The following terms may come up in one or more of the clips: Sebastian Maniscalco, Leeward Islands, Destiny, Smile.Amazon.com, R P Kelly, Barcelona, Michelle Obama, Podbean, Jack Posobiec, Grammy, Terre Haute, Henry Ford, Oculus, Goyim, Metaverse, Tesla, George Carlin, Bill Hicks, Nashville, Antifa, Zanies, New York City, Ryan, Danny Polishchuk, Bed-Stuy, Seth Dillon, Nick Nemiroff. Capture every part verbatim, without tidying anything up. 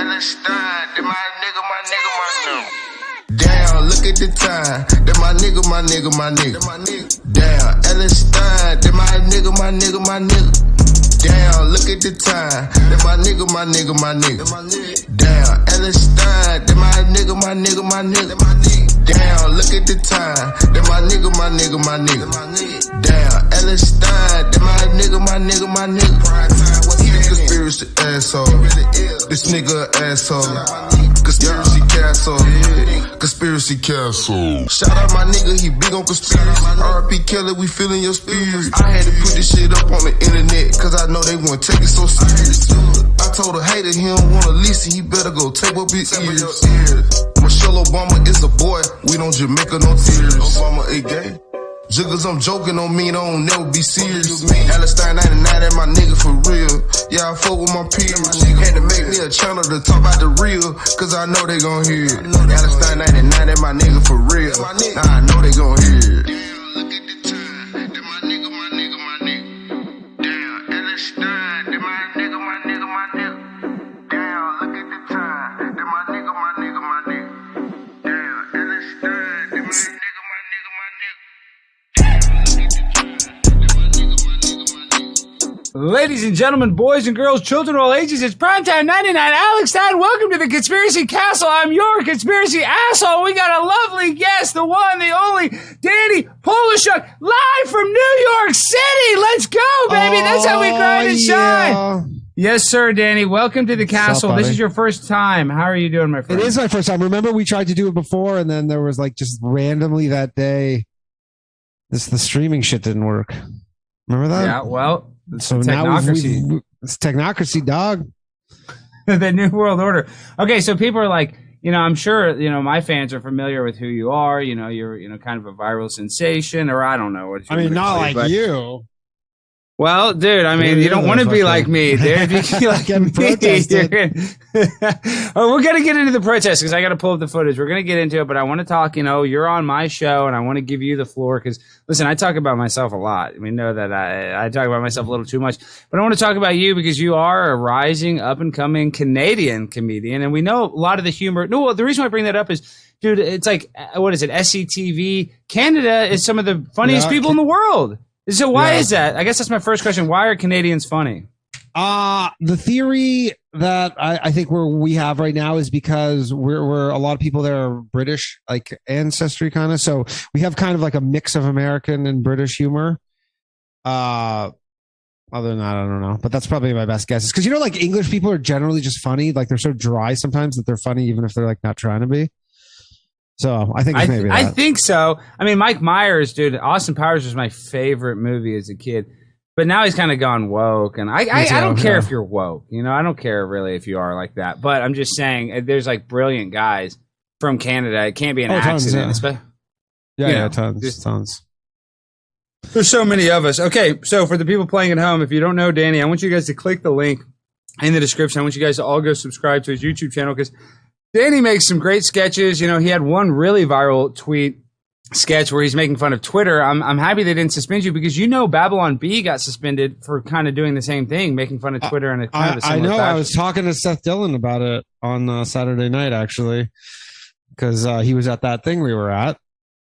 Alex Stein, that my nigga, my nigga, my nigga. Damn, look at the time. That my nigga, my nigga, my nigga. Damn, Alex Stein, that my nigga, my nigga, my nigga. Damn, look at the time. That my nigga, my nigga, my nigga. Damn, Alex Stein, that my nigga, my nigga, my nigga. Damn, look at the time. That my nigga, my nigga, my nigga. Damn, Alex Stein, that my nigga, my nigga, my nigga. Conspiracy asshole, this nigga asshole. Conspiracy castle, conspiracy castle. Shout out my nigga, he big on conspiracy. R P Kelly, we feeling your spirit. I had to put this shit up on the internet, cause I know they won't take it so serious. I told a hater he don't wanna listen, he better go tape up his ears. Michelle Obama is a boy, we don't Jamaica no tears. Obama a gay. Jiggers, I'm joking, don't mean I don't never be serious. Alex Stein ninety-nine, that my nigga for real. Yeah, I fuck with my peers. Had to make me a channel to talk about the real, cause I know they gon' hear it. Alex Stein ninety-nine, that my nigga for real. Nah, I know they gon' hear it. Damn, look at the time. That my nigga, my nigga, my nigga. Damn, Alex Stein, that my nigga, my nigga, my nigga. Damn, look at the time. That my nigga, my nigga, my nigga. Damn, Alex Stein, that my nigga. Ladies and gentlemen, boys and girls, children of all ages, it's Primetime ninety-nine. Alex Stein, welcome to the Conspiracy Castle. I'm your conspiracy asshole. We got a lovely guest, the one, the only, Danny Polishchuk, live from New York City. Let's go, baby. Oh, that's how we grind and shine. Yeah. Yes, sir, Danny. Welcome to the castle. Up, this is your first time. How are you doing, my friend? It is my first time. Remember, we tried to do it before, and then there was like just randomly that day, this the streaming shit didn't work. Remember that? Yeah, well... So now we, we, it's technocracy, dog. The New World Order. Okay, so people are like, you know, I'm sure, you know, my fans are familiar with who you are. You know, you're, you know, kind of a viral sensation, or I don't know what. You I mean, not say, like but, you. Well, dude, I mean, dude, you don't want to be like me, dude. You like me, oh, we're gonna get into the protest because I got to pull up the footage. We're gonna get into it, but I want to talk. You know, you're on my show, and I want to give you the floor because, listen, I talk about myself a lot. We know that I, I talk about myself a little too much, but I want to talk about you because you are a rising, up and coming Canadian comedian, and we know a lot of the humor. No, well, the reason why I bring that up is. Dude, it's like, what is it? S C T V Canada is some of the funniest yeah. people in the world. So why yeah. is that? I guess that's my first question. Why are Canadians funny? Uh, the theory that I, I think we're, we have right now is because we're, we're a lot of people that are British, like ancestry kind of. So we have kind of like a mix of American and British humor. Uh, other than that, I don't know. But that's probably my best guess. Because, you know, like English people are generally just funny. Like they're so dry sometimes that they're funny even if they're like not trying to be. So I think it's maybe I, th- I think so. I mean, Mike Myers, dude, Austin Powers was my favorite movie as a kid, but now he's kind of gone woke. And I, I, I don't care if you're woke, you know, I don't care really if you are like that. But I'm just saying, there's like brilliant guys from Canada. It can't be an oh, accident. Tons, yeah, yeah, yeah know, tons, just, tons. There's so many of us. Okay, so for the people playing at home, if you don't know Danny, I want you guys to click the link in the description. I want you guys to all go subscribe to his YouTube channel because. Danny makes some great sketches. You know, he had one really viral tweet sketch where he's making fun of Twitter. I'm I'm happy they didn't suspend you because, you know, Babylon Bee got suspended for kind of doing the same thing, making fun of Twitter in a kind I, of a similar I know. Fashion. I was talking to Seth Dillon about it on uh, Saturday night, actually, because uh, he was at that thing we were at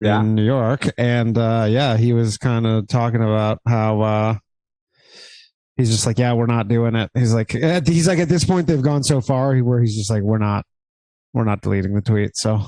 yeah. in New York. And, uh, yeah, he was kind of talking about how... Uh, he's just like, yeah, we're not doing it. He's like, he's like, at this point, they've gone so far where he's just like, we're not. We're not deleting the tweet, so.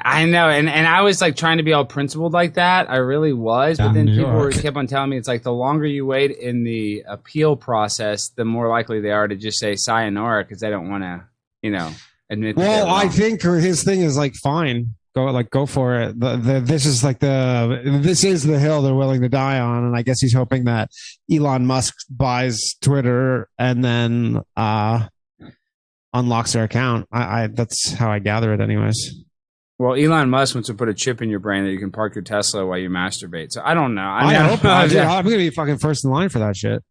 I know, and, and I was like trying to be all principled like that. I really was, but then people were, kept on telling me it's like the longer you wait in the appeal process, the more likely they are to just say sayonara because they don't want to, you know, admit. Well, I think his thing is like fine, go like go for it. The, the, this is like the this is the hill they're willing to die on, and I guess he's hoping that Elon Musk buys Twitter and then. Uh, unlocks their account. I, I that's how I gather it anyways. Well, Elon Musk wants to put a chip in your brain that you can park your Tesla while you masturbate. So I don't know. I, mean, I, I hope not. Dude, I'm going to be fucking first in line for that shit.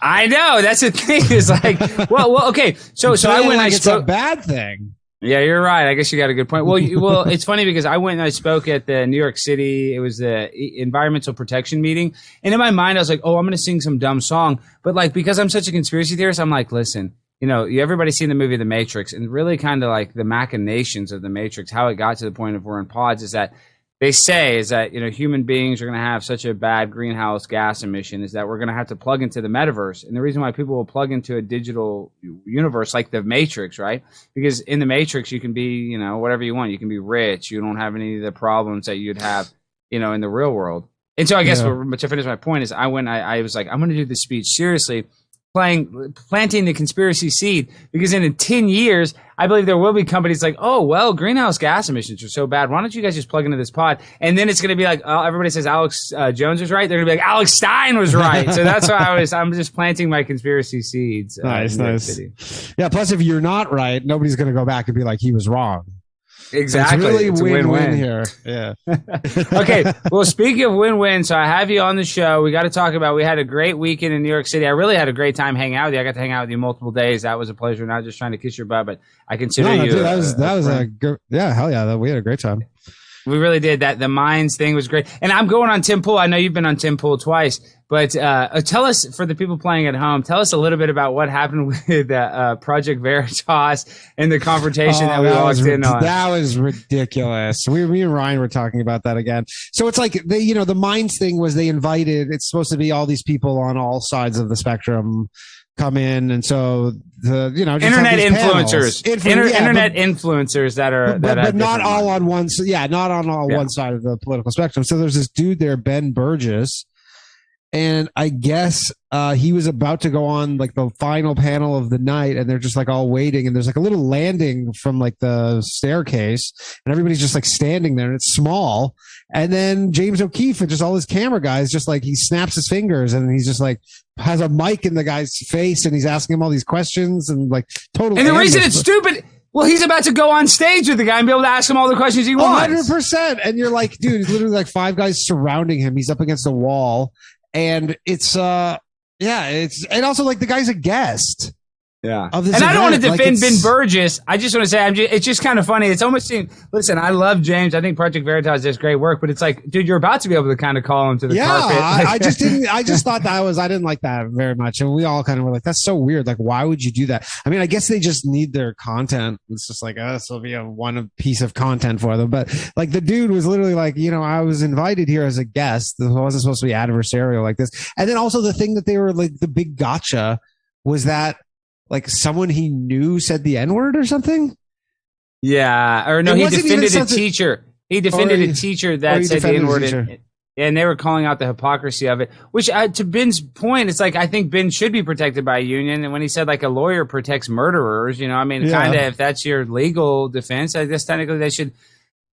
I know. That's the thing. It's like, well, well, okay. So, so I went. Like I it's spoke- a bad thing. Yeah, you're right. I guess you got a good point. Well, you, well, it's funny because I went and I spoke at the New York City. It was the environmental protection meeting. And in my mind, I was like, oh, I'm going to sing some dumb song. But like, because I'm such a conspiracy theorist, I'm like, listen, you know, you everybody's seen the movie The Matrix, and really kind of like the machinations of The Matrix, how it got to the point of we're in pods, is that they say is that, you know, human beings are going to have such a bad greenhouse gas emission is that we're going to have to plug into the metaverse. And the reason why people will plug into a digital universe like The Matrix, right? Because in The Matrix, you can be, you know, whatever you want. You can be rich. You don't have any of the problems that you'd have, you know, in the real world. And so I guess yeah. to finish my point is I went, I, I was like, I'm going to do this speech seriously, playing, planting the conspiracy seed, because in ten years, I believe there will be companies like, oh, well, greenhouse gas emissions are so bad. Why don't you guys just plug into this pod? And then it's going to be like, oh, everybody says Alex uh, Jones was right. They're going to be like, Alex Stein was right. So that's why I was, I'm just planting my conspiracy seeds. Uh, nice, nice. Yeah. Plus, if you're not right, nobody's going to go back and be like, he was wrong. Exactly. So it's really it's win, a win-win win here. Yeah. Okay. Well, speaking of win-win, so I have you on the show. We got to talk about, we had a great weekend in New York City. I really had a great time hanging out with you. I got to hang out with you multiple days. That was a pleasure. Not just trying to kiss your butt, but I consider no, no, you. Dude, that was, a, that a was a good, yeah, hell yeah. That, we had a great time. We really did that. The Minds thing was great. And I'm going on Tim Pool. I know you've been on Tim Pool twice, but uh, tell us, for the people playing at home, tell us a little bit about what happened with uh, uh, Project Veritas and the confrontation oh, that we that walked was, in on. That was ridiculous. We, me and Ryan were talking about that again. So it's like, they, you know, the Minds thing was they invited, it's supposed to be all these people on all sides of the spectrum come in, and so the you know just internet influencers, Influ- Inter- yeah, internet but, influencers that are but, that but, but not all lines. on one, so yeah, not on all yeah. one side of the political spectrum. So there's this dude there, Ben Burgis, and I guess uh, he was about to go on like the final panel of the night, and they're just like all waiting, and there's like a little landing from like the staircase, and everybody's just like standing there, and it's small. And then James O'Keefe and just all his camera guys, just like he snaps his fingers, and he's just like, has a mic in the guy's face, and he's asking him all these questions, and like totally. And the endless. reason it's stupid, well, he's about to go on stage with the guy and be able to ask him all the questions he wants. one hundred percent. And you're like, dude, he's literally like five guys surrounding him. He's up against a wall, and it's uh, yeah, it's and also like the guy's a guest. Yeah, and event. I don't want to defend like Ben Burgis. I just want to say I'm just, it's just kind of funny. It's almost seemed, listen, I love James. I think Project Veritas does great work, but it's like, dude, you're about to be able to kind of call him to the yeah, carpet. Yeah, like, I just didn't. I just thought that was. I didn't like that very much, and we all kind of were like, that's so weird. Like, why would you do that? I mean, I guess they just need their content. It's just like, oh, this will be a one piece of content for them. But like, the dude was literally like, you know, I was invited here as a guest. This wasn't supposed to be adversarial like this. And then also the thing that they were like, the big gotcha was that, like, someone he knew said the N-word or something? Yeah. Or no, he defended a teacher. He defended a teacher that said the N-word. And, and they were calling out the hypocrisy of it, which uh, to Ben's point, it's like, I think Ben should be protected by a union. And when he said, like, a lawyer protects murderers, you know, I mean, kind of, if that's your legal defense, I guess technically they should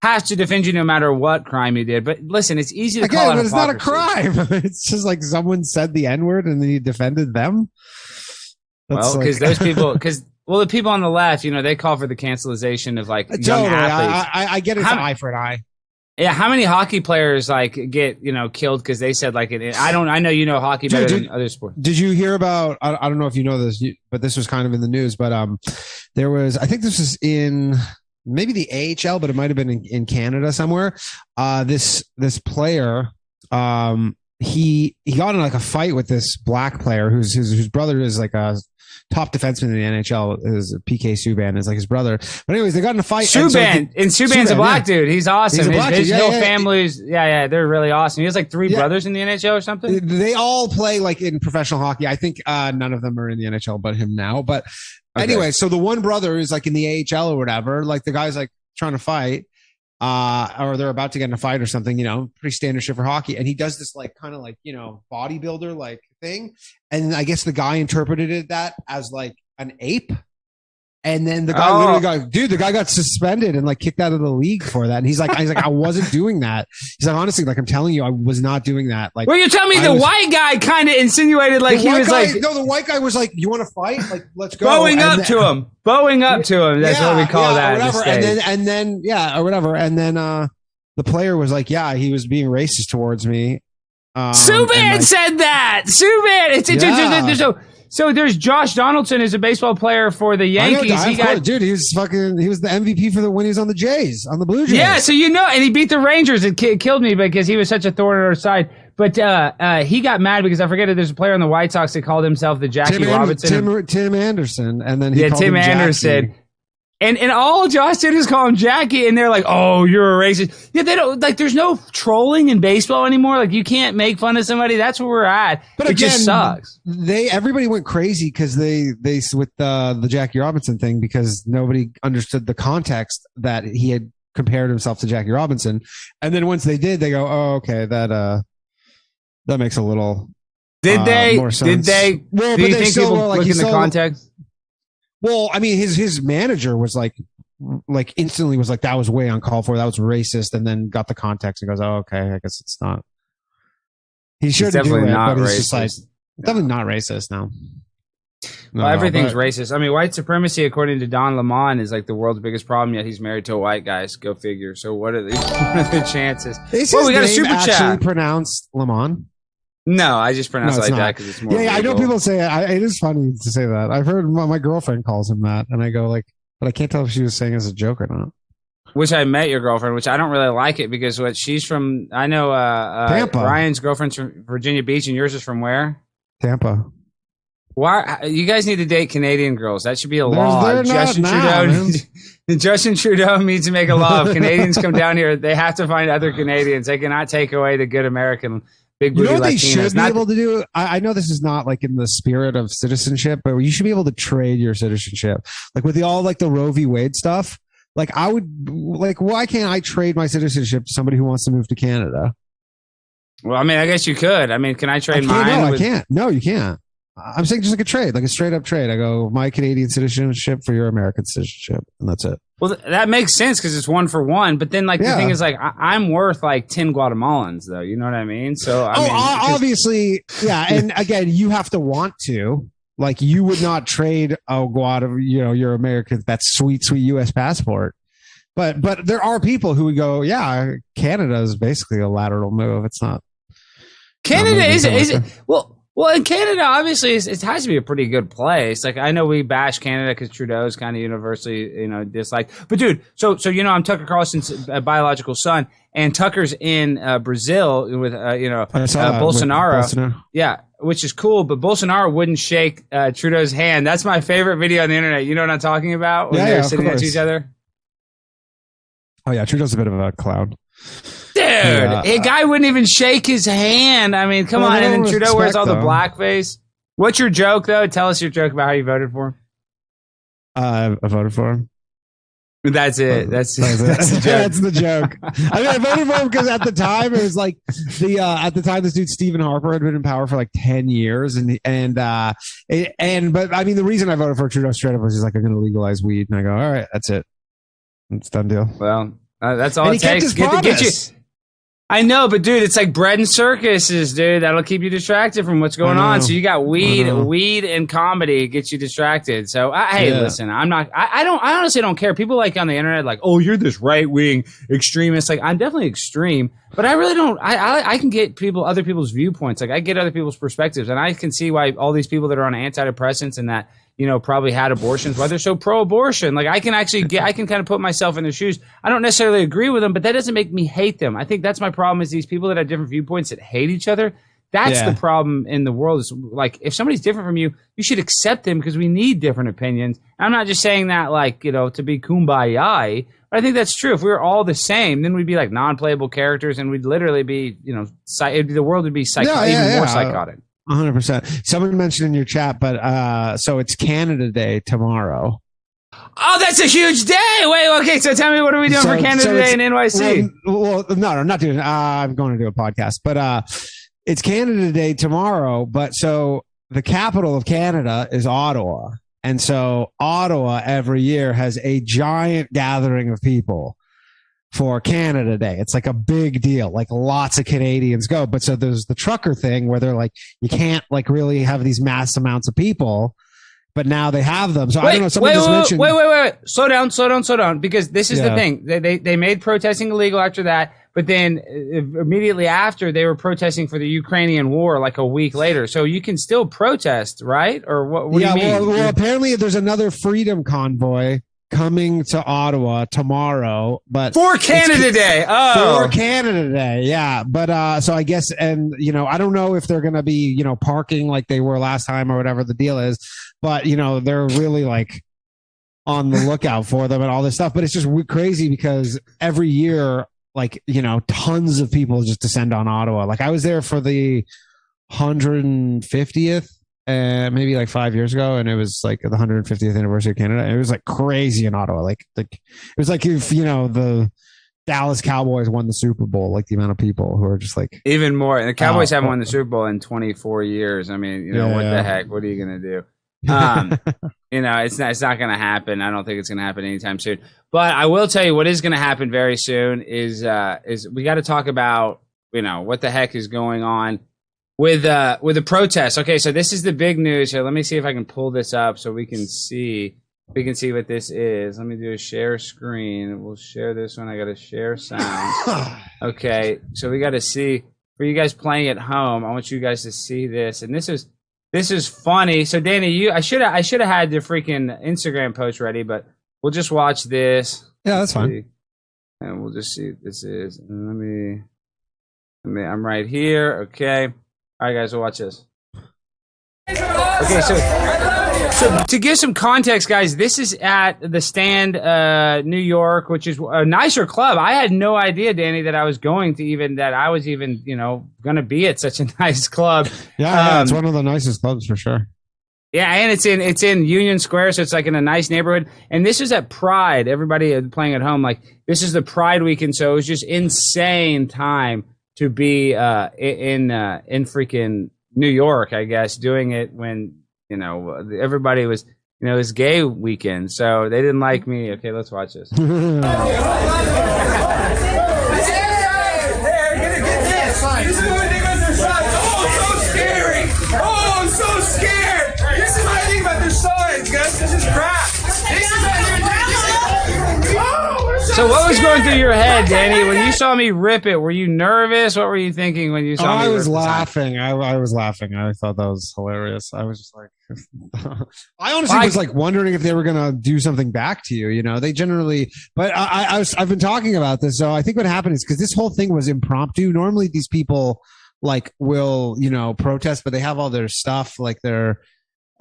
have to defend you no matter what crime you did. But listen, it's easy to Again, call out it's not a crime. It's just like someone said the N-word and then he defended them. Well, because like, those people, because well, the people on the left, you know, they call for the cancelization of like young totally. athletes. I, I, I get it, eye for an eye. Yeah, how many hockey players like get you know killed because they said like it? I don't. I know you know hockey better did, than did, other sports. Did you hear about? I, I don't know if you know this, but this was kind of in the news. But um, there was. I think this is in maybe the A H L, but it might have been in, in Canada somewhere. Uh, this this player. Um, he he got in like a fight with this black player whose whose, whose brother is like a top defenseman in the N H L, is P K Subban, is like his brother. But anyways, they got in a fight. Subban, and, so he, and Subban's Subban, a black yeah. dude. He's awesome. He's a black his his yeah, whole yeah, family's, yeah, yeah, they're really awesome. He has like three yeah. brothers in the N H L or something. They all play like in professional hockey. I think uh, none of them are in the N H L but him now. But okay. anyway, so the one brother is like in the A H L or whatever. Like the guy's like trying to fight uh, or they're about to get in a fight or something, you know, pretty standard shit for hockey. And he does this like kind of like, you know, bodybuilder like thing. And I guess the guy interpreted it that as like an ape. And then the guy oh. literally got, dude, the guy got suspended and like kicked out of the league for that. And he's like, he's like, I wasn't doing that. He's like, honestly, like I'm telling you, I was not doing that. Like, well, you're telling me I the was, white guy kind of insinuated like he was guy, like, no, the white guy was like, you want to fight? Like, let's go. Bowing up then, to him, bowing up to him. That's yeah, what we call yeah, that. Whatever. And then, and then, yeah, or whatever. And then uh, the player was like, yeah, he was being racist towards me. Um, Subban like, said that. Subban. It's it's yeah. there's no. So there's Josh Donaldson, is a baseball player for the Yankees. I know, he got course, dude. He was fucking. He was the M V P for the when he was on the Jays, on the Blue Jays. Yeah, so you know, and he beat the Rangers. It, it killed me because he was such a thorn in our side. But uh, uh, he got mad because I forget that there's a player on the White Sox that called himself the Jackie Tim Robinson. Tim, of, Tim Anderson. And then he yeah, called Tim him Anderson. Jackie. And and all Josh did is call him Jackie, and they're like, "Oh, you're a racist." Yeah, they don't like. There's no trolling in baseball anymore. Like, you can't make fun of somebody. That's where we're at. But it again, just sucks. They everybody went crazy because they they with uh, the Jackie Robinson thing because nobody understood the context that he had compared himself to Jackie Robinson. And then once they did, they go, "Oh, okay, that uh, that makes a little." Did uh, they? More sense. Did they? Well, do but you think people were, like, look in the context? Well, I mean, his his manager was like, like instantly was like, that was way uncalled for. That was racist. And then got the context and goes, oh, okay, I guess it's not. He should do it, not but it's just like, yeah. Definitely not racist now. Well, no, everything's but, racist. I mean, white supremacy, according to Don Lemon, is like the world's biggest problem, yet he's married to a white guy. Go figure. So what are the, what are the chances? Is well, we got a super chat. Actually pronounced Lemon? No, I just pronounce no, it like not. that because it's more. Yeah, yeah I know people say it. I, it is funny to say that. I've heard my, my girlfriend calls him that, and I go like, but I can't tell if she was saying it as a joke or not. Which I met your girlfriend, which I don't really like it because what she's from, I know uh, uh, Tampa. Ryan's girlfriend's from Virginia Beach, and yours is from where? Tampa. Why you guys need to date Canadian girls? That should be a law. Justin now, Trudeau, Justin Trudeau needs to make a law. If Canadians come down here, they have to find other Canadians. They cannot take away the good American. Big you know what Latinas. They should not be able to do? I, I know this is not like in the spirit of citizenship, but you should be able to trade your citizenship. Like with the, all like the Roe v. Wade stuff, like I would, like why can't I trade my citizenship to somebody who wants to move to Canada? Well, I mean, I guess you could. I mean, can I trade I mine? No, with- I can't. No, you can't. I'm saying just like a trade, like a straight up trade. I go, my Canadian citizenship for your American citizenship. And that's it. Well, th- that makes sense because it's one for one. But then like yeah. the thing is like, I- I'm worth like ten Guatemalans though. You know what I mean? So I oh, mean, cause... obviously. Yeah. And again, you have to want to like, you would not trade a Guatemala, you know, your American, that sweet, sweet U S passport. But, but there are people who would go, yeah, Canada is basically a lateral move. It's not. Canada is, is it? Well, Well, in Canada, obviously, it's, it has to be a pretty good place. Like, I know we bash Canada because Trudeau's kind of universally, you know, disliked. But, dude, so, so you know, I'm Tucker Carlson's uh, biological son, and Tucker's in uh, Brazil with, uh, you know, uh, Bolsonaro. Bolsonaro. Yeah, which is cool, but Bolsonaro wouldn't shake uh, Trudeau's hand. That's my favorite video on the internet. You know what I'm talking about? When yeah, they're yeah, sitting next to each other? Oh, yeah, Trudeau's a bit of a clown. Dude, yeah. A guy wouldn't even shake his hand. I mean, come well, on. And then Trudeau respect, wears all though. the blackface. What's your joke, though? Tell us your joke about how you voted for him. Uh, I voted for him. That's it. That's, that's, that's, it. that's the joke. I mean, I voted for him because at the time it was like the uh, at the time this dude Stephen Harper had been in power for like ten years, and and uh, it, and but I mean the reason I voted for Trudeau straight up was he's like, I'm going to legalize weed, and I go, all right, that's it. It's done deal. Well. Uh, that's all and it takes. Get, get you. I know, but dude, it's like bread and circuses, dude. That'll keep you distracted from what's going on. So you got weed, weed, and comedy gets you distracted. So I, hey, yeah. listen, I'm not. I, I don't. I honestly don't care. People like on the internet, like, oh, you're this right wing extremist. Like, I'm definitely extreme, but I really don't. I, I I can get people, other people's viewpoints. Like, I get other people's perspectives, and I can see why all these people that are on antidepressants and that. You know, probably had abortions, why they're so pro-abortion. Like, I can actually get, I can kind of put myself in their shoes. I don't necessarily agree with them, but that doesn't make me hate them. I think that's my problem is these people that have different viewpoints that hate each other. That's yeah. the problem in the world. Is like, if somebody's different from you, you should accept them because we need different opinions. And I'm not just saying that, like, you know, to be kumbaya, but I think that's true. If we were all the same, then we'd be like non-playable characters and we'd literally be, you know, psych- the world would be psych- no, yeah, even yeah. more psychotic. one hundred percent. Someone mentioned in your chat, but uh, so it's Canada Day tomorrow. Oh, that's a huge day. Wait, okay. So tell me, what are we doing so, for Canada so Day in N Y C? Well, well, no, no, I'm not doing it. Uh, I'm going to do a podcast, but uh, it's Canada Day tomorrow. But so the capital of Canada is Ottawa. And so Ottawa every year has a giant gathering of people for Canada Day. It's like a big deal. Like lots of Canadians go. But so there's the trucker thing where they're like, you can't like really have these mass amounts of people, but now they have them. So wait, I don't know. Someone wait, just wait, mentioned- wait, wait, wait, wait. Slow down, slow down, slow down. Because this is yeah. the thing. They, they they made protesting illegal after that. But then immediately after, they were protesting for the Ukrainian war like a week later. So you can still protest, right? Or what, what yeah, do you mean? Well, well, apparently there's another freedom convoy coming to Ottawa tomorrow, but for Canada Day. Oh, for Canada Day. Yeah. But uh, so I guess, and you know, I don't know if they're going to be, you know, parking like they were last time or whatever the deal is, but you know, they're really like on the lookout for them and all this stuff. But it's just crazy because every year, like, you know, tons of people just descend on Ottawa. Like I was there for the one hundred fiftieth. Uh, maybe like five years ago, and it was like the one hundred fiftieth anniversary of Canada. And it was like crazy in Ottawa. Like, like it was like if you know the Dallas Cowboys won the Super Bowl. Like the amount of people who are just like even more. And the Cowboys uh, haven't won the Super Bowl in twenty-four years. I mean, you know yeah, what the heck? What are you gonna do? Um, you know, it's not it's not gonna happen. I don't think it's gonna happen anytime soon. But I will tell you what is gonna happen very soon is uh, is we got to talk about you know what the heck is going on with uh with the protests. Okay, so this is the big news here. Let me see if I can pull this up so we can see we can see what this is. Let me do a share screen. We'll share this one. I gotta share sound. Okay, so we gotta see for you guys playing at home. I want you guys to see this. And this is this is funny. So Danny, you I should have I should have had the freaking Instagram post ready, but we'll just watch this. Yeah, that's fine. And we'll just see what this is. And let me let me I'm right here. Okay. All right, guys, we'll watch this. Okay, so, so to give some context, guys, this is at The Stand, uh, New York, which is a nicer club. I had no idea, Danny, that I was going to even, that I was even, you know, going to be at such a nice club. Yeah, um, yeah, it's one of the nicest clubs for sure. Yeah, and it's in it's in Union Square, so it's like in a nice neighborhood. And this is at Pride. Everybody playing at home, like, this is the Pride weekend, so it was just insane time to be uh, in uh, in freaking New York, I guess, doing it when, you know, everybody was, you know, it was gay weekend, so they didn't like me. Okay, let's watch this. Oh, so scary. Oh, I'm so scared. This is my thing about their signs, guys. This is crap. This is So what was going through your head, Danny, when you saw me rip it? Were you nervous? What were you thinking when you saw oh, me? I was laughing. I, I was laughing. I thought that was hilarious. I was just like, I honestly well, was I, like wondering if they were gonna do something back to you. You know, they generally. But I, I was, I've been talking about this, so I think what happened is because this whole thing was impromptu. Normally, these people like will you know protest, but they have all their stuff, like their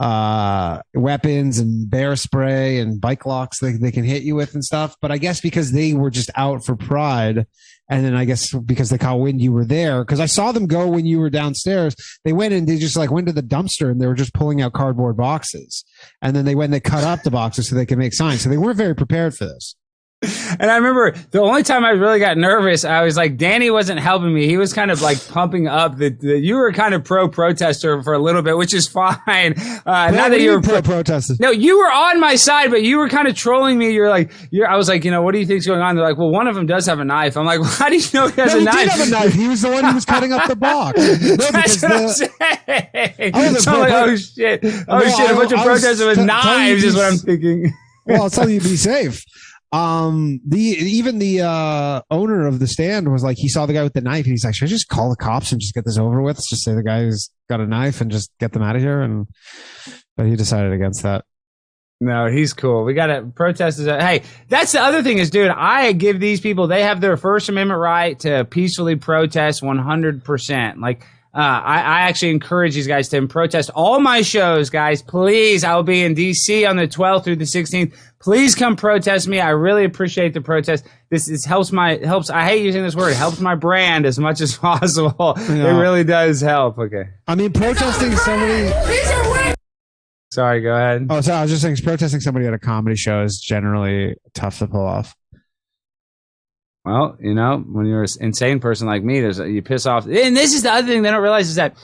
uh weapons and bear spray and bike locks that they can hit you with and stuff. But I guess because they were just out for Pride, and then I guess because they caught wind you were there, because I saw them go when you were downstairs. They went and they just like went to the dumpster and they were just pulling out cardboard boxes, and then they went and they cut up the boxes so they could make signs. So they weren't very prepared for this. And I remember the only time I really got nervous, I was like, Danny wasn't helping me. He was kind of like pumping up the, the you were kind of pro protester for a little bit, which is fine. Uh, not that you were pro protester. No, you were on my side, but you were kind of trolling me. You're like, you're, I was like, you know, what do you think's going on? They're like, well, one of them does have a knife. I'm like, well, how do you know he has no, a he knife? He did have a knife. He was the one who was cutting up the box. No, That's what the, I'm saying. I was so pro- like, oh shit. Oh no, shit. I, a bunch I, of I protesters with t- knives is what I'm thinking. Well, I'll tell you, be safe. Um, the even the uh owner of The Stand was like, he saw the guy with the knife and he's like, should I just call the cops and just get this over with? Let's just say the guy's got a knife and just get them out of here. And but he decided against that. No, he's cool. We got to protest. Hey, that's the other thing is, dude, I give these people, they have their First Amendment right to peacefully protest one hundred percent. Like, Uh, I, I actually encourage these guys to protest all my shows, guys. Please, I'll be in D C on the twelfth through the sixteenth. Please come protest me. I really appreciate the protest. This is helps my helps. I hate using this word. Helps my brand as much as possible. Yeah. It really does help. Okay. I mean, protesting somebody. Sorry, go ahead. Oh, sorry. I was just saying, protesting somebody at a comedy show is generally tough to pull off. Well, you know, when you're an insane person like me, there's you piss off. And this is the other thing they don't realize is that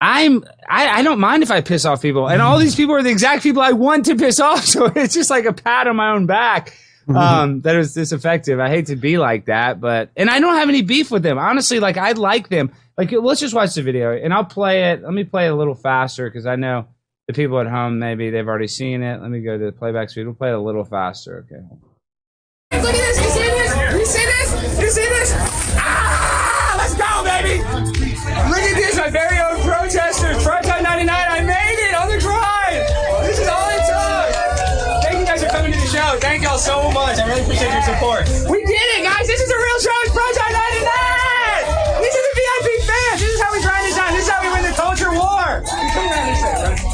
I'm I, I don't mind if I piss off people. And all these people are the exact people I want to piss off. So it's just like a pat on my own back um, that is disaffective. I hate to be like that. But and I don't have any beef with them. Honestly, like I like them. Like, let's just watch the video and I'll play it. Let me play it a little faster because I know the people at home, maybe they've already seen it. Let me go to the playback speed. We'll play it a little faster. Okay. Look at this. You see this? You see this? You see this? Ah! Let's go, baby! Look at this, my very own protesters. Primetime ninety-nine, I made it on the drive! This is all it took! Thank you guys for coming to the show. Thank appreciate your support. We did it, guys. This is a real show. It's Project ninety-nine. These are the V I P fans. This is how we grind this out. This is how we win the culture war.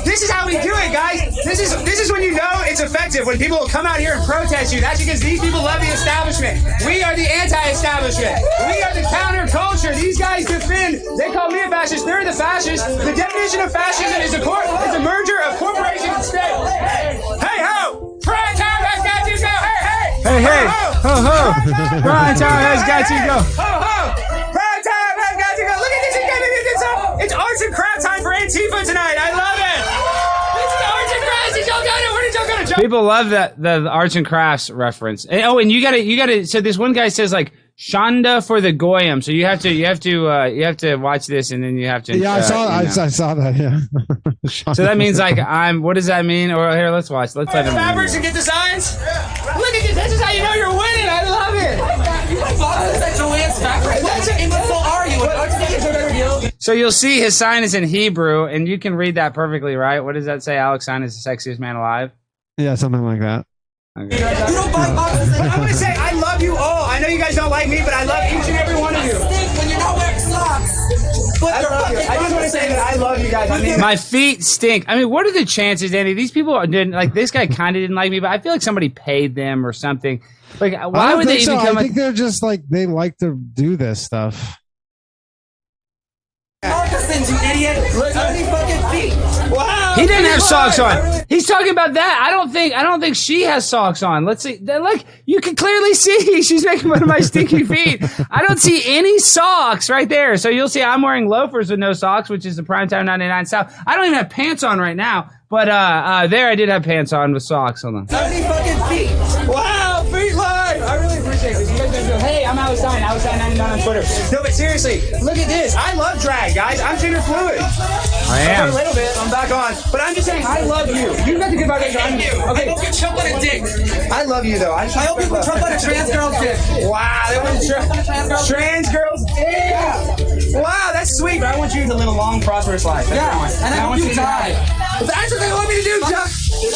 This is how we do it, guys. This is this is when you know it's effective. When people will come out here and protest you. That's because these people love the establishment. We are the anti-establishment. We are the counterculture. These guys defend. They call me a fascist. They're the fascists. The definition of fascism is a cor- it's a merger of corporation and state. Hey, hey, ho! Pride Tower has got you go. Hey, hey. Hey, hey. Ho, ho. Pride Tower has got you go. Ho, ho. Pride Tower has got you go. Look at this again. It's arts and crafts time for Antifa tonight. I love it. This is arts and crafts. It's y'all got it. Where did y'all go to jump? People love that the, the arts and crafts reference. And, oh, and you gotta, you gotta. So this one guy says like. Shonda for the Goyim. So you have to, you have to, uh, you have to watch this, and then you have to. Yeah, uh, I saw that. You know. I, I saw that. Yeah. So that means like I'm. What does that mean? Or here, let's watch. Let's let them. Fabrics and get designs. Yeah. Look at this. This is how you know you're winning. I love it. You bought this at Joanne's fabric. That's an imbecile. Are you? So you'll see his sign is in Hebrew, and you can read that perfectly, right? What does that say? Alex Stein is the sexiest man alive. Yeah, something like that. Okay. You don't buy boxes. I want to say I love you all. I know you guys don't like me, but I love each and every one of you. When you're not wearing socks, I love you. I just want to say that I love you guys. I mean, my feet stink. I mean, what are the chances, Danny? These people are, didn't like. This guy kind of didn't like me, but I feel like somebody paid them or something. Like, why would they so. even come? I think a- they're just like they like to do this stuff. Marcusons, you idiot! Dirty fucking feet. Wow. He didn't have socks on. He's talking about that. I don't think. I don't think she has socks on. Let's see. Look, you can clearly see she's making fun of my stinky feet. I don't see any socks right there. So you'll see I'm wearing loafers with no socks, which is the Primetime ninety-nine South. I don't even have pants on right now. But uh, uh there I did have pants on with socks. Hold on. Dirty fucking feet. Wow, feet live. I really appreciate this. You guys are doing. Hey, I'm Alex Stein. Alex Stein ninety-nine on Twitter. No, but seriously, look at this. I love drag, guys. I'm gender fluid. I am. For a little bit. I'm back on. But I'm just saying, I love you. You've got to give out a gun. Okay. I hope you choke on a dick. I love you, though. I, I hope you choke on a trans girl's dick. Wow. That was tra- trans girl's dick. Wow, that's sweet. But I want you to live a long, prosperous life. That's yeah. What I and I, I want you to die. die. That's what they want me to do, Chuck.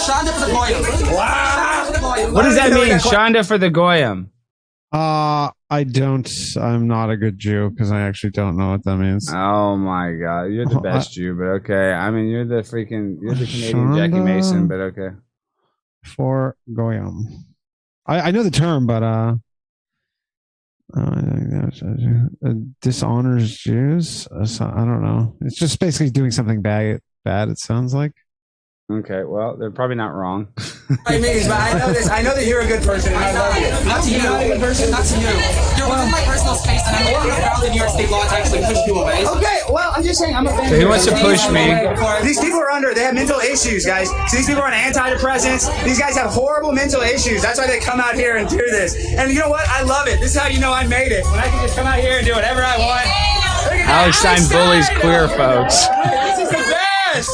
Shonda for the Goyim. Wow. What does that mean, Shonda for the Goyim? Uh, I don't, I'm not a good Jew because I actually don't know what that means. Oh my God. You're the best I, Jew, but okay. I mean, you're the freaking, you're the Canadian Shonda Jackie Mason, but okay. For Goyim. I, I know the term, but, uh, I think that's uh, dishonors Jews. Uh, so, I don't know. It's just basically doing something bad, bad. It sounds like. Okay, well, they're probably not wrong. I mean, but I know this. I know that you're a good person. And I love you. Not to you. Not a good person. Not to you. You're within my personal space, and I'm working around the New York State law to actually push you away. Okay, well, I'm just saying I'm a fan. So he wants to push me. These people are under. They have mental issues, guys. So these people are on antidepressants. These guys have horrible mental issues. That's why they come out here and do this. And you know what? I love it. This is how you know I made it. When I can just come out here and do whatever I want. Alex Stein bullies queer folks. This is the best.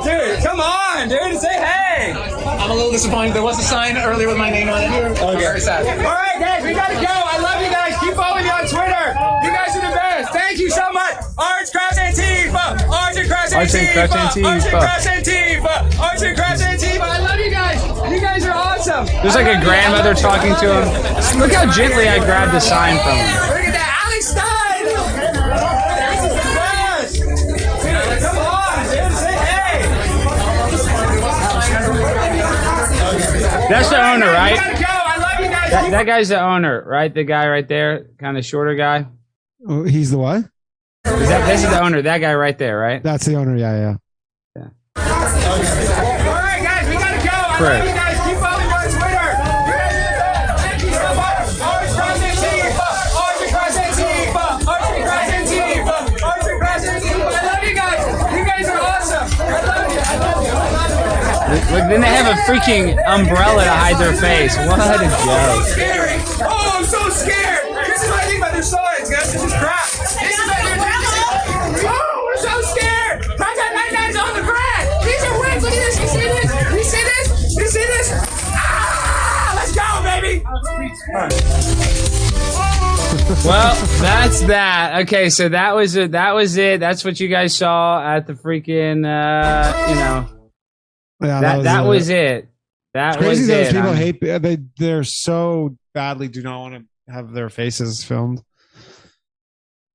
Dude, come on, dude, say hey! I'm a little disappointed. There was a sign earlier with my name on it. Okay. I'm very sad. All right, guys, we gotta go. I love you guys. Keep following me on Twitter. You guys are the best. Thank you so much. Arts, crafts, Antifa. Arts and crafts, Antifa. Arts and crafts, Antifa. Arts and crafts, Antifa. I love you guys. You guys are awesome. There's like a grandmother talking to him. Look how gently I grabbed the sign from him. Look at that, Alex Stein. That's the owner, right? Go. I love you guys. That, that guy's the owner, right? The guy right there, kind of shorter guy. Oh, he's the what? That, this is the owner. That guy right there, right? That's the owner. Yeah, yeah. yeah. All right, guys, we gotta go. I Correct. love you guys. Keep following me on Twitter. Thank you so much. Arts across Antifa. Arts across Antifa. Arts across Antifa. Arts across Antifa. I love you guys. You guys are awesome. I love you. I love you. I love you. Look, then they have a freaking umbrella to hide their face. What a joke. Oh, so scary. Oh, I'm so scared. This is what I think about their signs, guys. This is crap. This is what I think. Oh, we're so scared. Project ninety-nine's on the ground. These are wins. Look at this. You see this? You see this? You see this? Ah, let's go, baby. Well, that's that. Okay, so that was it. That was it. That's what you guys saw at the freaking, uh, you know. Yeah, that that was, that was it. That it's crazy those it. people I'm, hate they they're so badly do not want to have their faces filmed.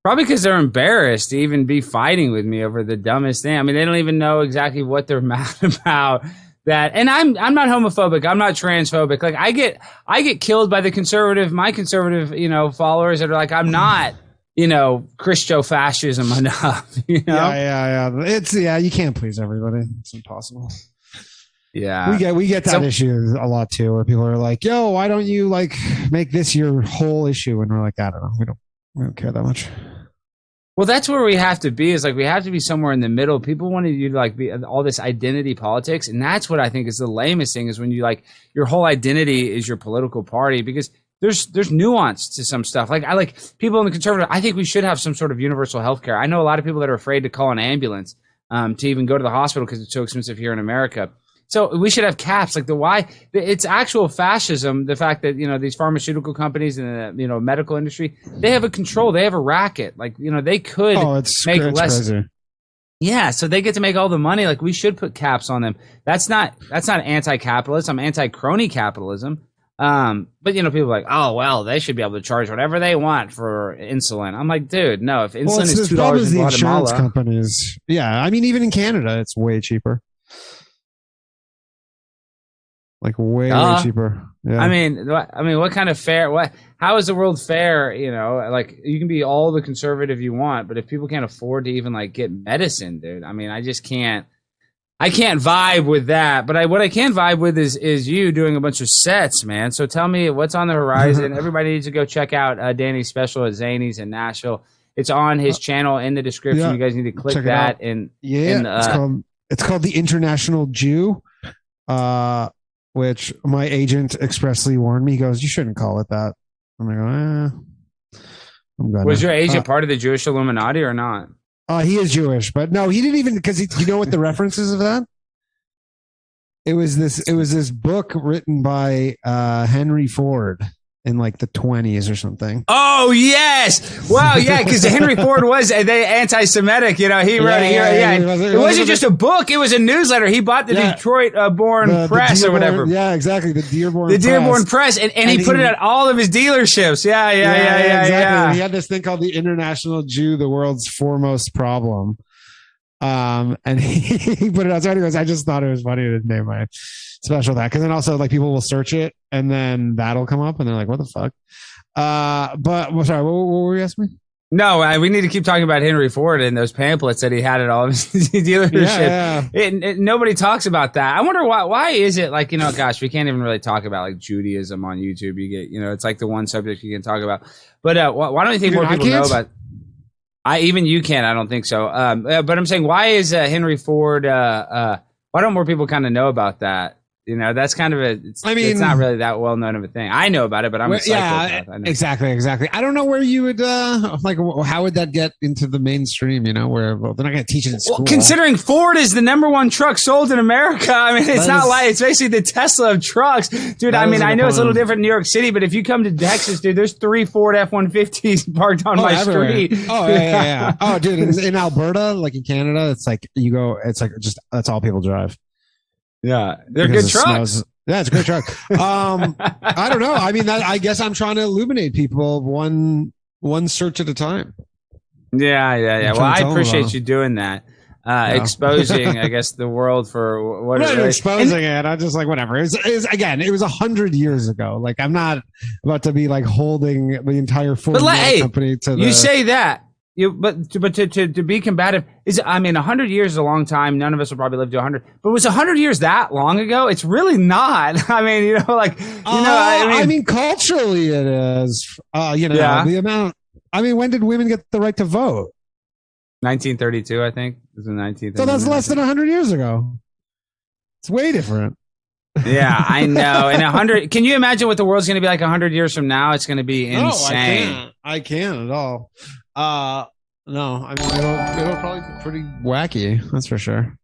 Probably because they're embarrassed to even be fighting with me over the dumbest thing. I mean, they don't even know exactly what they're mad about. That, and I'm I'm not homophobic. I'm not transphobic. Like I get I get killed by the conservative, my conservative, you know, followers that are like, I'm not, you know, Christo-fascism enough. You know? Yeah, yeah, yeah. It's yeah. You can't please everybody. It's impossible. Yeah, we get we get that so, issue a lot too, where people are like, "Yo, why don't you like make this your whole issue?" And we're like, "I don't know. We don't we don't care that much." Well, that's where we have to be. Is like we have to be somewhere in the middle. People wanted you to like be all this identity politics, and that's what I think is the lamest thing. Is when you like your whole identity is your political party, because there's there's nuance to some stuff. Like I like people in the conservative. I think we should have some sort of universal health care. I know a lot of people that are afraid to call an ambulance um, to even go to the hospital because it's so expensive here in America. So we should have caps, like the why. It's actual fascism. The fact that you know these pharmaceutical companies and the you know medical industry, they have a control. They have a racket. Like you know they could oh, it's, make it's less. Crazy. Yeah, so they get to make all the money. Like we should put caps on them. That's not that's not anti-capitalist. I'm anti-crony capitalism. Um, but you know people are like, oh well, they should be able to charge whatever they want for insulin. I'm like, dude, no. If insulin well, is two dollars in Guatemala, companies. Yeah, I mean even in Canada, it's way cheaper. Like way, uh, way cheaper. Yeah. I mean, I mean, what kind of fair? What? How is the world fair? You know, like you can be all the conservative you want, but if people can't afford to even like get medicine, dude, I mean, I just can't. I can't vibe with that. But I, what I can vibe with is is you doing a bunch of sets, man. So tell me what's on the horizon. Everybody needs to go check out uh, Danny's special at Zanies in Nashville. It's on his channel in the description. Yeah. You guys need to click check that. And yeah, in, uh, it's called it's called the International Jew. Uh. Which my agent expressly warned me. He goes, "You shouldn't call it that." I'm like, eh, I'm gonna. Was your agent uh, part of the Jewish Illuminati or not? Uh, he is Jewish, but no, he didn't even because you know what the references of that. It was this. It was this book written by uh, Henry Ford in like the twenties or something. Oh yes! Wow, yeah, because Henry Ford was they anti-Semitic. You know, he wrote yeah, it. Yeah, yeah, yeah. It wasn't, it wasn't just a book; it was a newsletter. He bought the yeah. Detroit-born uh, press Dearborn, or whatever. Yeah, exactly. The Dearborn. The Dearborn Press, press and, and, and he put he, it at all of his dealerships. Yeah, yeah, yeah, yeah, yeah. Exactly. Yeah. He had this thing called the International Jew, the world's foremost problem. Um, and he, he put it out. So anyways, I just thought it was funny to name my special that, because then also like people will search it and then that'll come up and they're like, what the fuck? Uh, but well, sorry, what, what were you asking me? No, I, we need to keep talking about Henry Ford and those pamphlets that he had at all of his dealership. Yeah, yeah. It, it, nobody talks about that. I wonder why. Why is it like, you know, gosh, we can't even really talk about like Judaism on YouTube. You get, you know, it's like the one subject you can talk about. But uh, why, why don't you think Dude, more people know about? I even you can't. I don't think so. Um, but I'm saying, why is uh, Henry Ford? Uh, uh, why don't more people kind of know about that? You know, that's kind of a. It's, I mean, it's not really that well known of a thing. I know about it, but I'm a psychopath. Yeah, exactly, exactly. I don't know where you would uh, like. How would that get into the mainstream? You know, where well, they're not going to teach it in school. Well, considering Ford is the number one truck sold in America, I mean, it's that not is, like it's basically the Tesla of trucks, dude. I mean, I know problem. It's a little different in New York City, but if you come to Texas, dude, there's three Ford F one fifties parked on oh, my everywhere. street. Oh yeah, yeah, yeah. Oh, dude, in, in Alberta, like in Canada, it's like you go. It's like just that's all people drive. Yeah, they're because good trucks. Smells. Yeah, it's a great truck. Um, I don't know. I mean, that, I guess I'm trying to illuminate people one one search at a time. Yeah, yeah, yeah. Well, I appreciate you doing that, uh, yeah. exposing, I guess, the world for what it is. Exposing and, it. I'm just like whatever. It's, it's, again, it was a hundred years ago. Like I'm not about to be like holding the entire Ford like, hey, company to. The, you say that. You, but to, but to, to, to be combative is I mean one hundred years is a long time. None of us will probably live to one hundred. But was one hundred years that long ago? It's really not. I mean, you know, like you uh, know, I mean, I mean, culturally it is. Uh, you know, yeah. the amount. I mean, when did women get the right to vote? nineteen thirty-two, I think. It was in nineteen thirty-two. So that's less than one hundred years ago. It's way different. Yeah, I know. And one hundred. Can you imagine what the world's going to be like one hundred years from now? It's going to be insane. No, I can't. I can't at all. Uh, no, I mean, it'll, it'll probably be pretty wacky. That's for sure.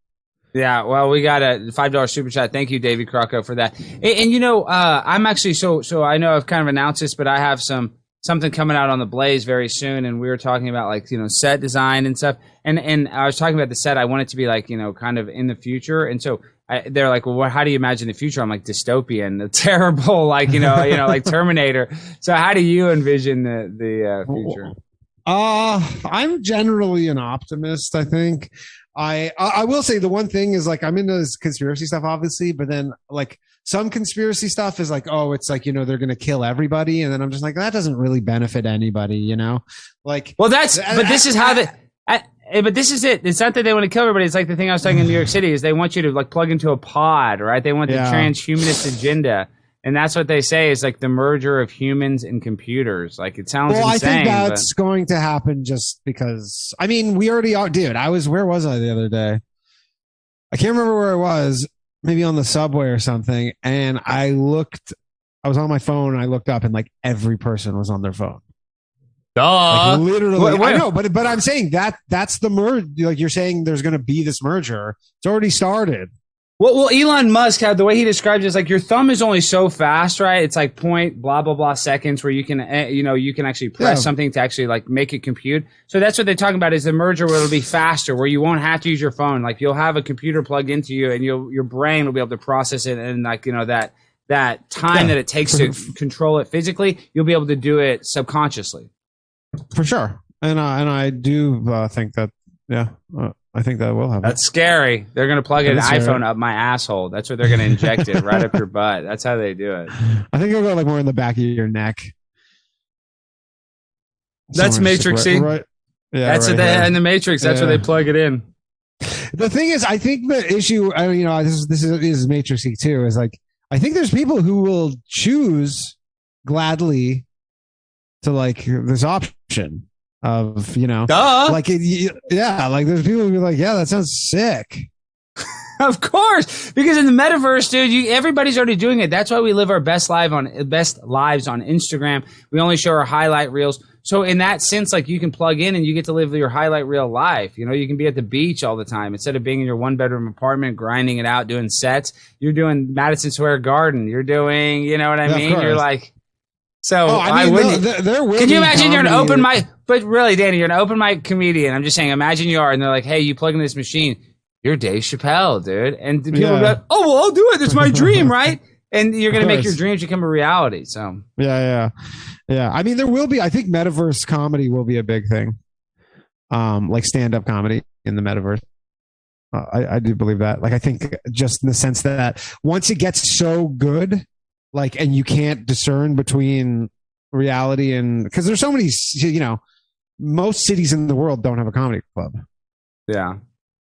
Yeah. Well, we got a five dollar super chat. Thank you, Davey Crocco, for that. And, and you know, uh, I'm actually, so, so I know I've kind of announced this, but I have some, something coming out on the Blaze very soon. And we were talking about like, you know, set design and stuff. And, and I was talking about the set. I want it to be like, you know, kind of in the future. And so I, they're like, well, what, how do you imagine the future? I'm like, dystopian, terrible, like, you know, you know, like Terminator. So how do you envision the, the uh, future? Uh, I'm generally an optimist, I think. I, I will say the one thing is, like, I'm into this conspiracy stuff, obviously, but then, like, some conspiracy stuff is like, oh, it's like, you know, they're going to kill everybody. And then I'm just like, that doesn't really benefit anybody, you know? Like, well, that's, th- but this I, is how the, I, but this is it. It's not that they want to kill everybody. It's like the thing I was talking in New York City is they want you to, like, plug into a pod, right? They want the yeah. transhumanist agenda. And that's what they say is, like, the merger of humans and computers. Like, it sounds well, insane. Well, I think that's but... going to happen just because, I mean, we already are, dude, I was, where was I the other day? I can't remember where I was, maybe on the subway or something. And I looked, I was on my phone and I looked up and, like, every person was on their phone. Duh. Like, literally. What, what? I know, but, but I'm saying that that's the merge. Like, you're saying there's going to be this merger. It's already started. Well, well, Elon Musk, had the way he described it is like your thumb is only so fast, right? It's like point blah blah blah seconds where you can, you know, you can actually press yeah. something to actually, like, make it compute. So that's what they're talking about is the merger where it'll be faster, where you won't have to use your phone. Like, you'll have a computer plugged into you, and you'll your brain will be able to process it, and, like, you know, that that time yeah. that it takes to control it physically, you'll be able to do it subconsciously. For sure, and uh, and I do uh, think that yeah. Uh, I think that will happen. That's scary. They're going to plug an iPhone up my asshole. That's what they're going to inject it right up your butt. That's how they do it. I think it'll go, like, more in the back of your neck. That's Matrixy. Right, yeah, that's what they in the Matrix. That's where they plug it in. The thing is, I think the issue. I mean, you know, this is this is, is Matrixy too. Is like I think there's people who will choose gladly to, like, this option. Of, you know, Duh. like, it, yeah, like, there's people who be like, yeah, that sounds sick. Of course, because in the metaverse, dude, you, everybody's already doing it. That's why we live our best live on best lives on Instagram. We only show our highlight reels. So in that sense, like, you can plug in and you get to live your highlight reel life. You know, you can be at the beach all the time instead of being in your one bedroom apartment, grinding it out, doing sets. You're doing Madison Square Garden. You're doing, you know what I yeah, mean? You're like. So oh, I, mean, I wouldn't. The, there will can you imagine you're an open mic? But really, Danny, you're an open mic comedian. I'm just saying, imagine you are, and they're like, "Hey, you plug into this machine. You're Dave Chappelle, dude." And people yeah. go, like, "Oh, well, I'll do it. It's my dream, right?" And you're gonna make your dreams become a reality. So yeah, yeah, yeah. I mean, there will be. I think metaverse comedy will be a big thing, um, like stand-up comedy in the metaverse. Uh, I, I do believe that. Like, I think just in the sense that once it gets so good. Like, and you can't discern between reality and, because there's so many, you know, most cities in the world don't have a comedy club. Yeah.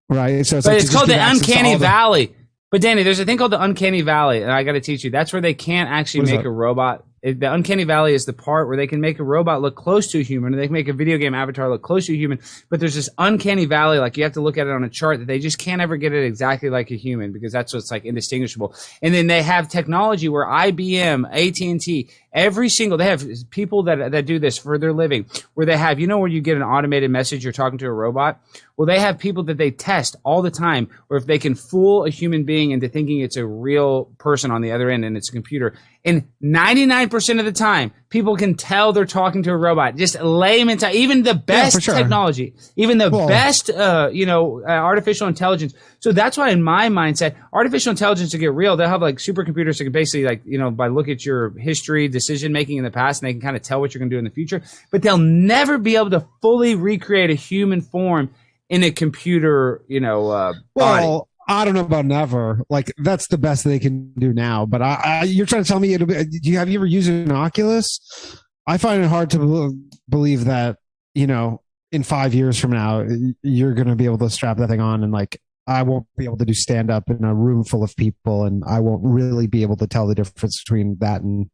Right. So it's, but like it's called the uncanny valley. The- but Danny, there's a thing called the uncanny valley. And I got to teach you, that's where they can't actually make that? a robot. It, the uncanny valley is the part where they can make a robot look close to a human, or they can make a video game avatar look close to a human. But there's this uncanny valley, like, you have to look at it on a chart, that they just can't ever get it exactly like a human, because that's what's, like, indistinguishable. And then they have technology where I B M, A T and T, every single, they have people that that do this for their living, where they have, you know, where you get an automated message, you're talking to a robot. Well, they have people that they test all the time, where if they can fool a human being into thinking it's a real person on the other end and it's a computer. And ninety-nine percent of the time, people can tell they're talking to a robot. Just layman, t- even the best yeah, sure. technology, even the well, best, uh, you know, uh, artificial intelligence. So that's why, in my mindset, artificial intelligence to get real, they'll have, like, supercomputers that can basically, like, you know, by look at your history, decision making in the past, and they can kind of tell what you're going to do in the future. But they'll never be able to fully recreate a human form in a computer, you know, uh, body. Well, I don't know about never. Like, that's the best they can do now. But I, I, you're trying to tell me it'll be. Do you have you ever used an Oculus? I find it hard to believe that, you know, in five years from now, you're going to be able to strap that thing on, and, like, I won't be able to do stand up in a room full of people, and I won't really be able to tell the difference between that and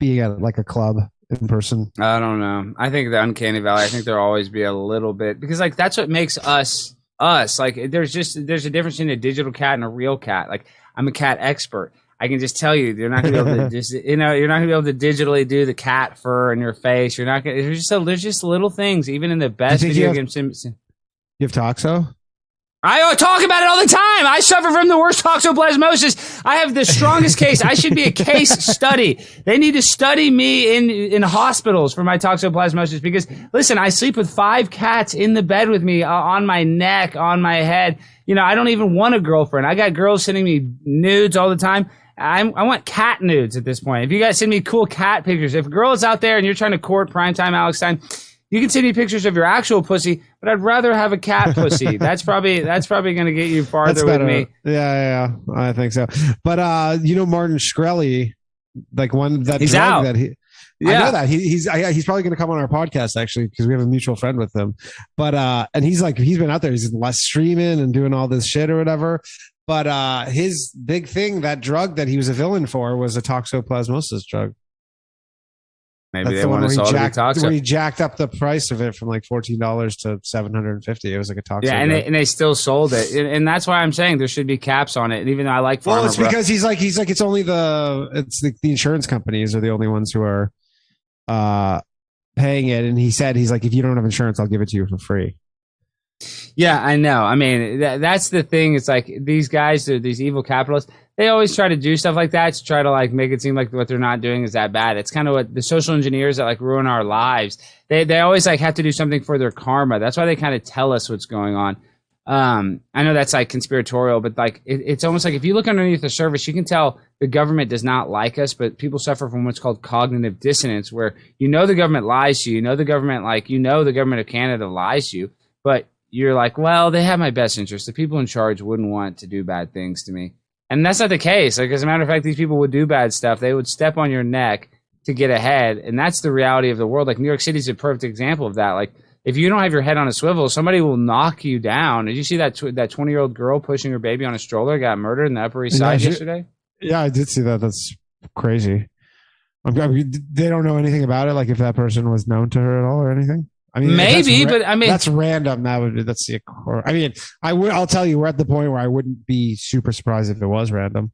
being at, like, a club. In person, I don't know. I think the uncanny valley. I think there'll always be a little bit, because, like, that's what makes us us. Like, there's just there's a difference in a digital cat and a real cat. Like, I'm a cat expert. I can just tell you, you're not gonna be able to just you know you're not gonna be able to digitally do the cat fur in your face. You're not gonna. There's just a, there's just little things even in the best video game. You have Toxo? I talk about it all the time. I suffer from the worst toxoplasmosis. I have the strongest case. I should be a case study. They need to study me in, in hospitals for my toxoplasmosis because, listen, I sleep with five cats in the bed with me, uh, on my neck, on my head. You know, I don't even want a girlfriend. I got girls sending me nudes all the time. I'm, I want cat nudes at this point. If you guys send me cool cat pictures, if a girl is out there and you're trying to court primetime Alex Stein, you can send me pictures of your actual pussy, but I'd rather have a cat pussy. That's probably that's probably going to get you farther with me. Yeah, yeah, I think so. But uh, you know, Martin Shkreli, like one that he's out. That he, yeah. I know that he, he's I, he's probably going to come on our podcast actually because we have a mutual friend with him. But uh, and he's like he's been out there, he's less streaming and doing all this shit or whatever. But uh, his big thing, that drug that he was a villain for, was a toxoplasmosis drug. Maybe That's they the want us all jacked, to be toxic. When he jacked up the price of it from like fourteen dollars to seven hundred fifty dollars. It was like a toxic. Yeah, and they, and they still sold it. And, and that's why I'm saying there should be caps on it. And even though I like Farmer Well, it's bro. because he's like, he's like, it's only the, it's the, the insurance companies are the only ones who are uh, paying it. And he said, he's like, if you don't have insurance, I'll give it to you for free. Yeah, I know. I mean, th- that's the thing. It's like these guys, these evil capitalists, they always try to do stuff like that to try to like make it seem like what they're not doing is that bad. It's kind of what the social engineers that like ruin our lives. They they always like have to do something for their karma. That's why they kind of tell us what's going on. Um, I know that's like conspiratorial, but like it, it's almost like if you look underneath the surface, you can tell the government does not like us, but people suffer from what's called cognitive dissonance, where you know the government lies to you, you know the government like you know the government of Canada lies to you, but you're like, well, they have my best interest. The people in charge wouldn't want to do bad things to me. And that's not the case. Like, as a matter of fact, these people would do bad stuff. They would step on your neck to get ahead. And that's the reality of the world. Like, New York City is a perfect example of that. Like, if you don't have your head on a swivel, somebody will knock you down. Did you see that tw- that twenty-year-old girl pushing her baby on a stroller got murdered in the Upper East Side yeah, she, yesterday? Yeah, I did see that. That's crazy. I'm, I mean, they don't know anything about it, like if that person was known to her at all or anything? I mean, maybe, ra- but I mean, that's random. That would be, that's the, I mean, I would, I'll tell you, we're at the point where I wouldn't be super surprised if it was random.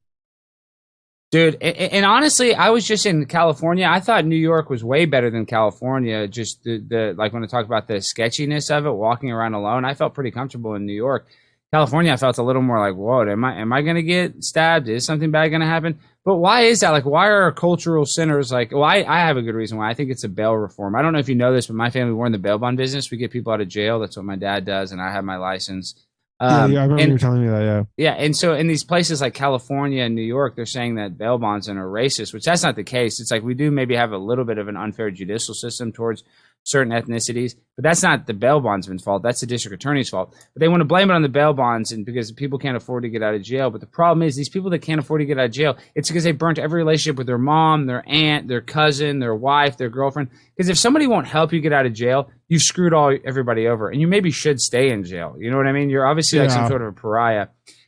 Dude. And, and honestly, I was just in California. I thought New York was way better than California. Just the, the, like when I talk about the sketchiness of it, walking around alone, I felt pretty comfortable in New York. California, I felt a little more like, whoa, am I, am I going to get stabbed? Is something bad going to happen? But why is that? Like, why are our cultural centers like, well, I, I have a good reason why. I think it's a bail reform. I don't know if you know this, but my family, we're in the bail bond business. We get people out of jail. That's what my dad does. And I have my license. Um, yeah, yeah, I remember and, you telling me that, yeah. Yeah, and so in these places like California and New York, they're saying that bail bondsmen are racist, which that's not the case. It's like we do maybe have a little bit of an unfair judicial system towards certain ethnicities, but that's not the bail bondsman's fault. That's the district attorney's fault. But they want to blame it on the bail bonds and because people can't afford to get out of jail. But the problem is these people that can't afford to get out of jail, it's because they burnt every relationship with their mom, their aunt, their cousin, their wife, their girlfriend. Because if somebody won't help you get out of jail, you've screwed all everybody over, and you maybe should stay in jail. You know what I mean? You're obviously yeah. like some sort of a pariah,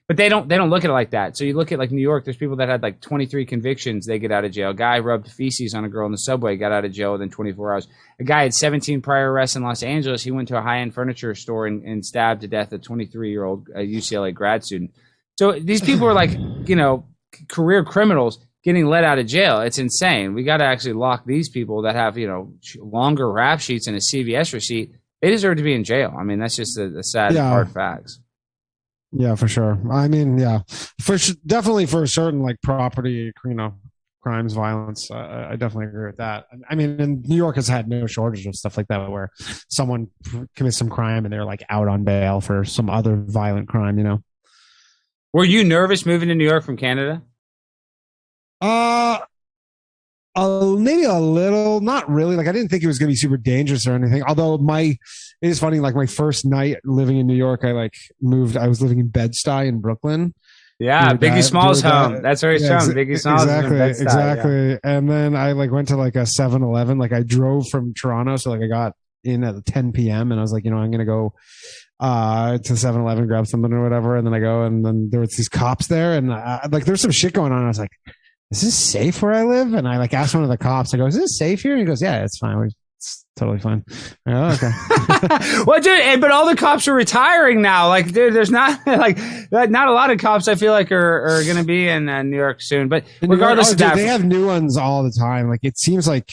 but they don't they don't look at it like that. So you look at like New York. There's people that had like twenty-three convictions. They get out of jail. A guy rubbed feces on a girl in the subway, got out of jail within twenty-four hours. A guy had seventeen prior arrests in Los Angeles. He went to a high-end furniture store and, and stabbed to death a twenty-three-year-old U C L A grad student. So these people are like, you know, career criminals getting let out of jail. It's insane. We got to actually lock these people that have, you know, longer rap sheets and a C V S receipt. They deserve to be in jail. I mean, that's just the, the sad, yeah. hard facts. Yeah, for sure. I mean, yeah, for definitely for certain like property, you know, crimes, violence. Uh, I definitely agree with that. I mean, and New York has had no shortage of stuff like that, where someone commits some crime and they're like out on bail for some other violent crime, you know. Were you nervous moving to New York from Canada? Uh, uh, maybe a little, not really. Like I didn't think it was going to be super dangerous or anything. Although my, it is funny, like my first night living in New York, I like moved, I was living in Bed-Stuy in Brooklyn. Yeah. Biggie guy, Smalls home. Guy. That's where he's yeah, from. Ex- Biggie Smalls. Exactly. Exactly. Yeah. And then I like went to like a seven eleven, like I drove from Toronto. So like I got in at ten P M and I was like, you know, I'm going to go uh to seven eleven, grab something or whatever. And then I go, and then there was these cops there and I, like, there's some shit going on. I was like, is this safe where I live? And I like asked one of the cops, I go, is this safe here? And he goes, yeah, it's fine. It's totally fine. I go, okay. Well, dude, but all the cops are retiring now. Like, dude, there's not like not a lot of cops I feel like are, are going to be in uh, New York soon. But regardless York, oh, of that, dude, they have new ones all the time. Like, it seems like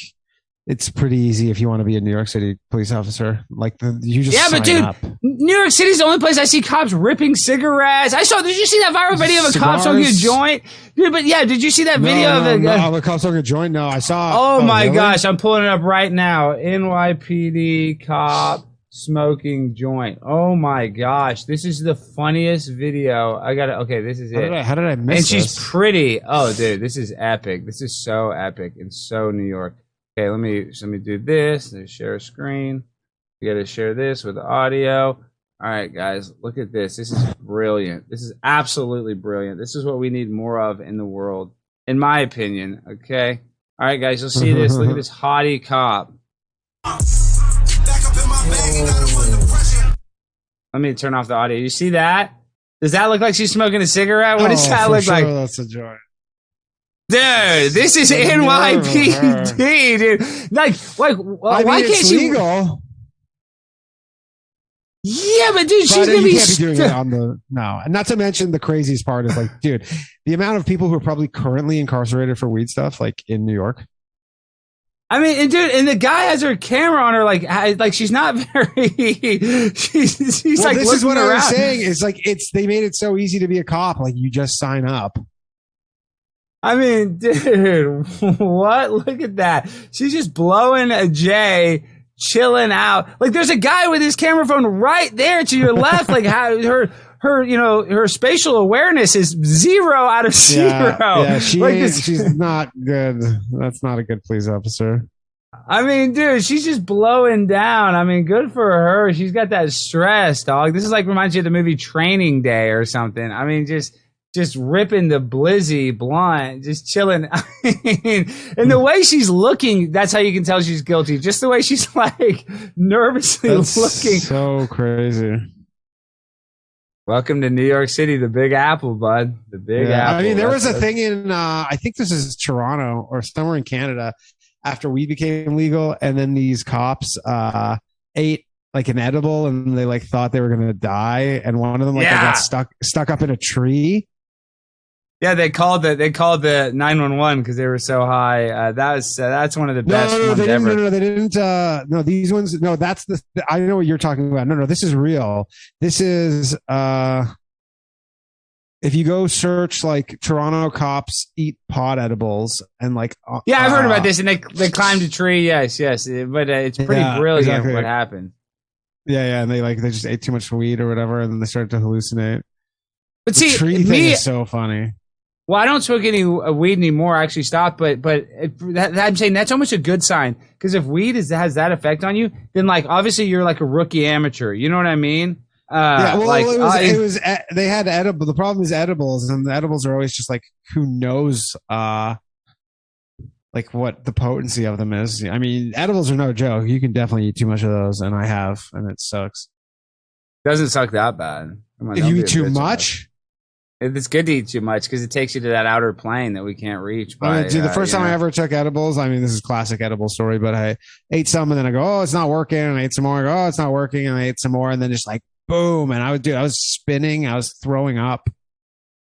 it's pretty easy if you want to be a New York City police officer. Like the, you just yeah, sign but dude, up. New York City's the only place I see cops ripping cigarettes. I saw. Did you see that viral video of a cop smoking a joint? Dude, but yeah, did you see that no, video no, of a, no, uh, the cops smoking a joint? No, I saw. Oh, oh my really? gosh, I'm pulling it up right now. N Y P D cop smoking joint. Oh my gosh, this is the funniest video. I got it. Okay, this is how it. Did I, how did I miss? And she's this? pretty. Oh, dude, this is epic. This is so epic and so New York. Okay, let me let me do this. Let me share a screen. We got to share this with the audio. All right, guys, look at this. This is brilliant. This is absolutely brilliant. This is what we need more of in the world, in my opinion. Okay. All right, guys, you'll see this. Look at this hottie cop. Let me turn off the audio. You see that? Does that look like she's smoking a cigarette? What does oh, that look sure like? That's a joint. Dude, this is N Y P D, dude. Like, like, well, I mean, why can't she? Legal. Yeah, but dude, but she's gonna be, can't st- be doing it on the no. And not to mention the craziest part is like, dude, the amount of people who are probably currently incarcerated for weed stuff, like in New York. I mean, and dude, and the guy has her camera on her, like, like she's not very. she's she's well, like, this is what around. I was saying. It's like it's they made it so easy to be a cop. Like you just sign up. I mean, dude, what? Look at that. She's just blowing a J, chilling out. Like, there's a guy with his camera phone right there to your left. Like, how, her, her, you know, her spatial awareness is zero out of zero. Yeah, yeah she like this, she's not good. That's not a good police officer. I mean, dude, she's just blowing down. I mean, good for her. She's got that stress, dog. This is like reminds you of the movie Training Day or something. I mean, just... just ripping the blizzy blunt, just chilling. I mean, and the way she's looking, that's how you can tell she's guilty. Just the way she's like nervously that's looking. So crazy. Welcome to New York City, the Big Apple, bud. The Big yeah. Apple. I mean, there was a thing in, uh, I think this is Toronto or somewhere in Canada after weed became legal. And then these cops uh, ate like an edible and they like thought they were going to die. And one of them like yeah. got stuck, stuck up in a tree. Yeah, they called the they called the nine one one because they were so high. Uh, that was uh, that's one of the best no, no, no, ones they didn't, ever. No, no, they didn't. Uh, no, these ones. No, that's the. I know what you're talking about. No, no, this is real. This is uh, if you go search like Toronto cops eat pot edibles and like. Uh, yeah, I've heard about this, and they they climbed a tree. Yes, yes, but uh, it's pretty yeah, brilliant exactly. what happened. Yeah, yeah, and they like they just ate too much weed or whatever, and then they started to hallucinate. But the see, tree me, thing is so funny. Well, I don't smoke any weed anymore. I actually stopped, but but that, that, I'm saying that's almost a good sign because if weed is, has that effect on you, then like obviously you're like a rookie amateur. You know what I mean? Uh, yeah. Well, like, it was, I, it was they had edible. The problem is edibles, and the edibles are always just like who knows, uh, like what the potency of them is. I mean, edibles are no joke. You can definitely eat too much of those, and I have, and it sucks. Doesn't suck that bad. Come on, if you eat too much. It's good to eat too much because it takes you to that outer plane that we can't reach. By, I mean, dude, the first uh, time know. I ever took edibles, I mean, this is classic edible story, but I ate some and then I go, oh, it's not working. And I ate some more. I go, oh, it's not working. And I ate some more. And then just like, boom. And I would do, I was spinning. I was throwing up.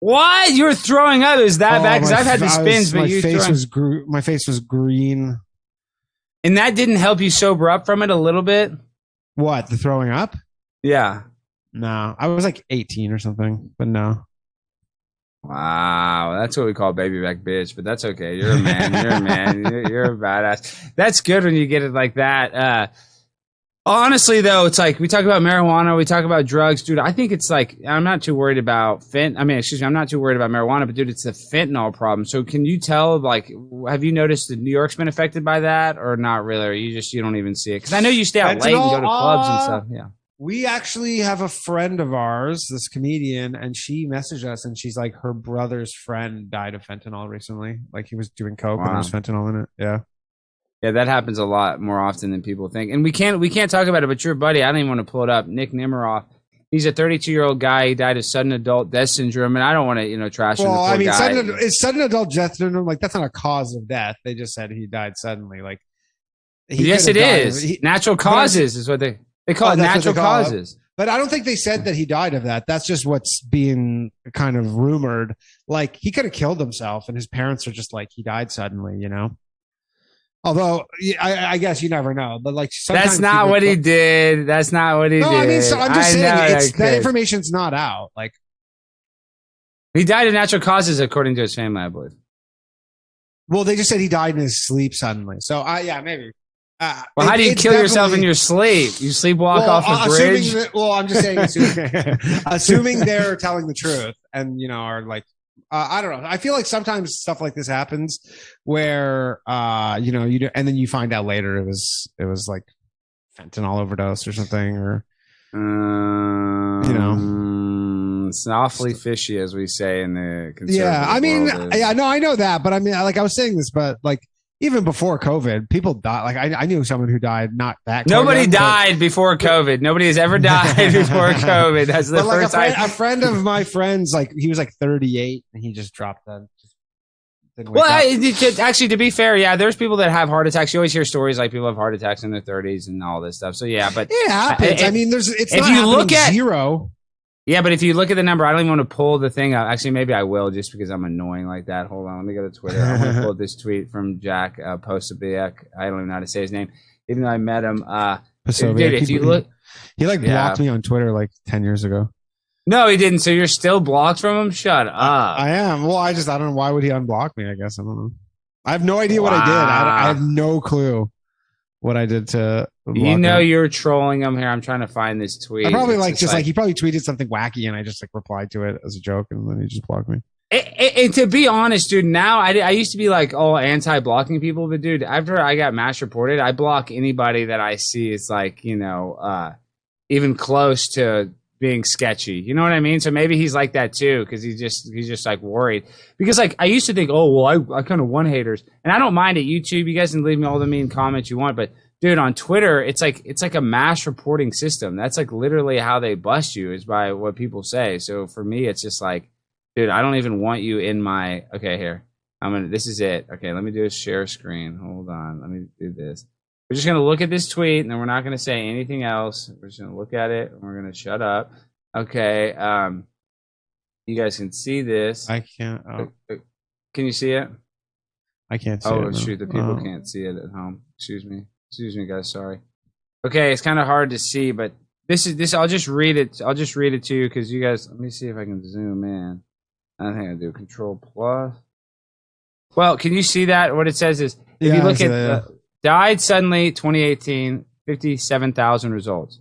What? You were throwing up? Is that oh, bad? Because I've had the spins, was, but my you face throwing... was gr- My face was green. And that didn't help you sober up from it a little bit? What? The throwing up? Yeah. No. I was like eighteen or something, but no. Wow, that's what we call baby back bitch, but that's okay. You're a man. You're a man. You're, you're a badass. That's good when you get it like that. Uh, honestly, though, it's like we talk about marijuana, we talk about drugs, dude. I think it's like I'm not too worried about fent. I mean, excuse me, I'm not too worried about marijuana, but dude, it's the fentanyl problem. So, can you tell? Like, have you noticed that New York's been affected by that, or not really? Or you just you don't even see it because I know you stay out fentanyl, late and go to clubs uh, and stuff. Yeah. We actually have a friend of ours, this comedian, and she messaged us and she's like, her brother's friend died of fentanyl recently. Like he was doing coke wow. and there was fentanyl in it. Yeah. Yeah, that happens a lot more often than people think. And we can't we can't talk about it, but your buddy, I don't even want to pull it up, Nick Nemiroff. He's a thirty-two-year-old guy. He died of sudden adult death syndrome, and I don't want to, you know, trash him. Well, I mean, sudden, it's sudden adult death syndrome, like that's not a cause of death. They just said he died suddenly. Like, he yes, it died. is. He, Natural causes is what they. They call oh, it natural call causes. It. But I don't think they said that he died of that. That's just what's being kind of rumored. Like, he could have killed himself, and his parents are just like, he died suddenly, you know? Although I, I guess you never know, but like sometimes that's not what he did. That's not what he no, did. No, I mean, so I'm just I saying it's, that information's not out. Like he died of natural causes, according to his family, I believe. Well, they just said he died in his sleep suddenly. So, uh, yeah, maybe. Uh, well, it, how do you kill yourself in your sleep? You sleepwalk well, off a uh, bridge? That, well, I'm just saying, assuming, assuming they're telling the truth and, you know, are like, uh, I don't know. I feel like sometimes stuff like this happens where, uh, you know, you do, and then you find out later it was, it was like fentanyl overdose or something, or, um, you know, it's awfully fishy, as we say in the conservative yeah. I mean, yeah, no, I know that, but I mean, like I was saying this, but like, even before COVID, people died. Like I, I knew someone who died not that. Nobody COVID, died but, before COVID. Nobody has ever died before COVID. That's the like first a friend, time. A friend of my friends, like he was like thirty-eight, and he just dropped dead. Well, I, actually, to be fair, yeah, there's people that have heart attacks. You always hear stories like people have heart attacks in their thirties and all this stuff. So yeah, but it happens. I, I mean, there's it's if not you look at zero. Yeah, but if you look at the number, I don't even want to pull the thing up. Actually, maybe I will just because I'm annoying like that. Hold on. Let me go to Twitter. I want to pull this tweet from Jack uh, Posobiec. I don't even know how to say his name, even though I met him. Uh, Posobiec. Dude, if you look, he, he like blocked yeah. me on Twitter like ten years ago. No, he didn't. So you're still blocked from him? Shut up. I, I am. Well, I just, I don't know. Why would he unblock me? I guess. I don't know. I have no idea wow. what I did. I, I have no clue what I did to. You know him. You're trolling him here. I'm trying to find this tweet. I probably like just, just like, like he probably tweeted something wacky and I just like replied to it as a joke and then he just blocked me. It, it, and to be honest, dude, now I, I used to be like all anti-blocking people, but dude, after I got mass reported, I block anybody that I see is like, you know, uh, even close to being sketchy. You know what I mean? So maybe he's like that too because he just he's just like worried because like I used to think, oh well, I I kind of want haters and I don't mind at YouTube. You guys can leave me all the mean comments you want, but. Dude, on Twitter, it's like it's like a mass reporting system. That's like literally how they bust you is by what people say. So for me, it's just like, dude, I don't even want you in my. Okay, here, I'm gonna. This is it. Okay, let me do a share screen. Hold on, let me do this. We're just gonna look at this tweet, and then we're not gonna say anything else. We're just gonna look at it, and we're gonna shut up. Okay, um, you guys can see this. I can't. Oh. Can you see it? I can't see oh, it. Oh shoot, the people oh. can't see it at home. Excuse me. Excuse me, guys. Sorry. Okay, it's kind of hard to see, but this is this. I'll just read it. I'll just read it to you because you guys. Let me see if I can zoom in. I think I do. Control plus. Well, can you see that? What it says is, if yeah, you look at that, yeah. the, died suddenly twenty eighteen, fifty-seven thousand results.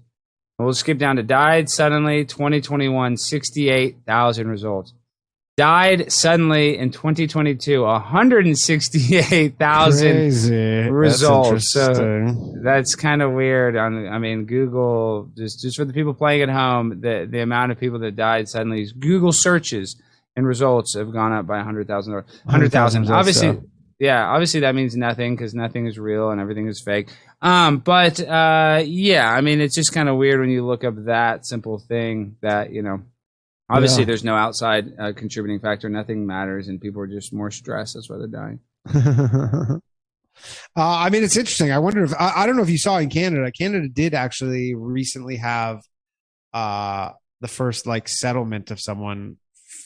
And we'll skip down to died suddenly twenty twenty-one, sixty-eight thousand results. Died suddenly in twenty twenty-two, one hundred sixty-eight thousand results. That's so that's kind of weird. On, I mean, Google, just, just for the people playing at home, the, the amount of people that died suddenly, Google searches and results have gone up by one hundred thousand. one hundred thousand. Obviously, so. yeah, obviously that means nothing because nothing is real and everything is fake. Um, but uh, yeah, I mean, it's just kind of weird when you look up that simple thing that, you know, Obviously, yeah. there's no outside uh, contributing factor. Nothing matters, and people are just more stressed. That's why they're dying. uh, I mean, it's interesting. I wonder if I, I don't know if you saw in Canada. Canada did actually recently have uh, the first like settlement of someone.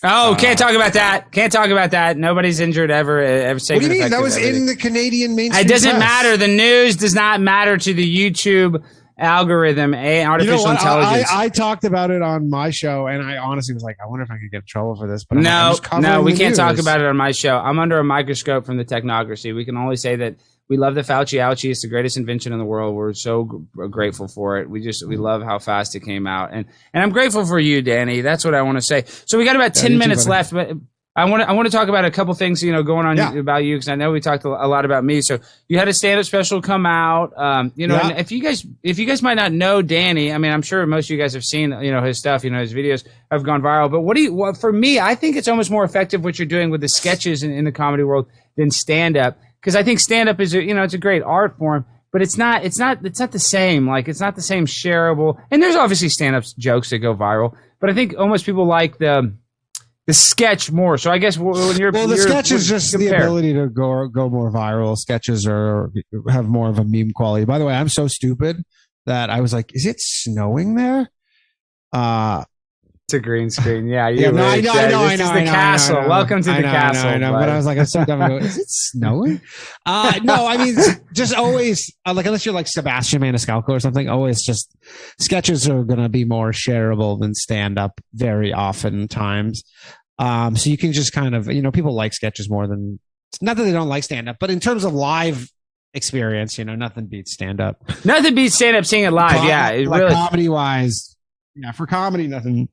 Oh, uh, can't talk about that. Can't talk about that. Nobody's injured ever. ever what do you mean? That was everything. In the Canadian mainstream. It doesn't press. matter. The news does not matter to the YouTube. Algorithm, a artificial you know intelligence. I, I, I talked about it on my show, and I honestly was like, I wonder if I could get in trouble for this. But no, I'm no, we can't news. talk about it on my show. I'm under a microscope from the technocracy. We can only say that we love the Fauci ouchie. It's the greatest invention in the world. We're so g- grateful for it. We just we love how fast it came out, and and I'm grateful for you, Danny. That's what I want to say. So we got about ten yeah, minutes too, left, but. I want to I want to talk about a couple things, you know, going on yeah. about you because I know we talked a lot about me. So you had a stand-up special come out, um, you know. Yeah. And if you guys, if you guys might not know Danny, I mean, I'm sure most of you guys have seen, you know, his stuff. You know, his videos have gone viral. But what do you? Well, for me, I think it's almost more effective what you're doing with the sketches in, in the comedy world than stand-up because I think stand-up is, a, you know, it's a great art form. But it's not, it's not, it's not the same. Like it's not the same shareable. And there's obviously stand-up jokes that go viral, but I think almost people like the. The sketch more, so I guess when you're well, the you're, sketch is just compare. the ability to go go more viral. Sketches are have more of a meme quality. By the way, I'm so stupid that I was like, "Is it snowing there?" Uh It's a green screen. Yeah, you yeah, no, I know, I know, I know. This is the castle. Welcome to the castle. I know, but I was like, I'm so dumb. Is it snowing? Uh, no, I mean, just always, uh, like, unless you're like Sebastian Maniscalco or something, always just sketches are going to be more shareable than stand up very often times. Um, so you can just kind of, you know, people like sketches more than, not that they don't like stand up, but in terms of live experience, you know, nothing beats stand up. Nothing beats stand up, seeing it live. Com- yeah, it like really. Comedy wise, yeah, for comedy, nothing.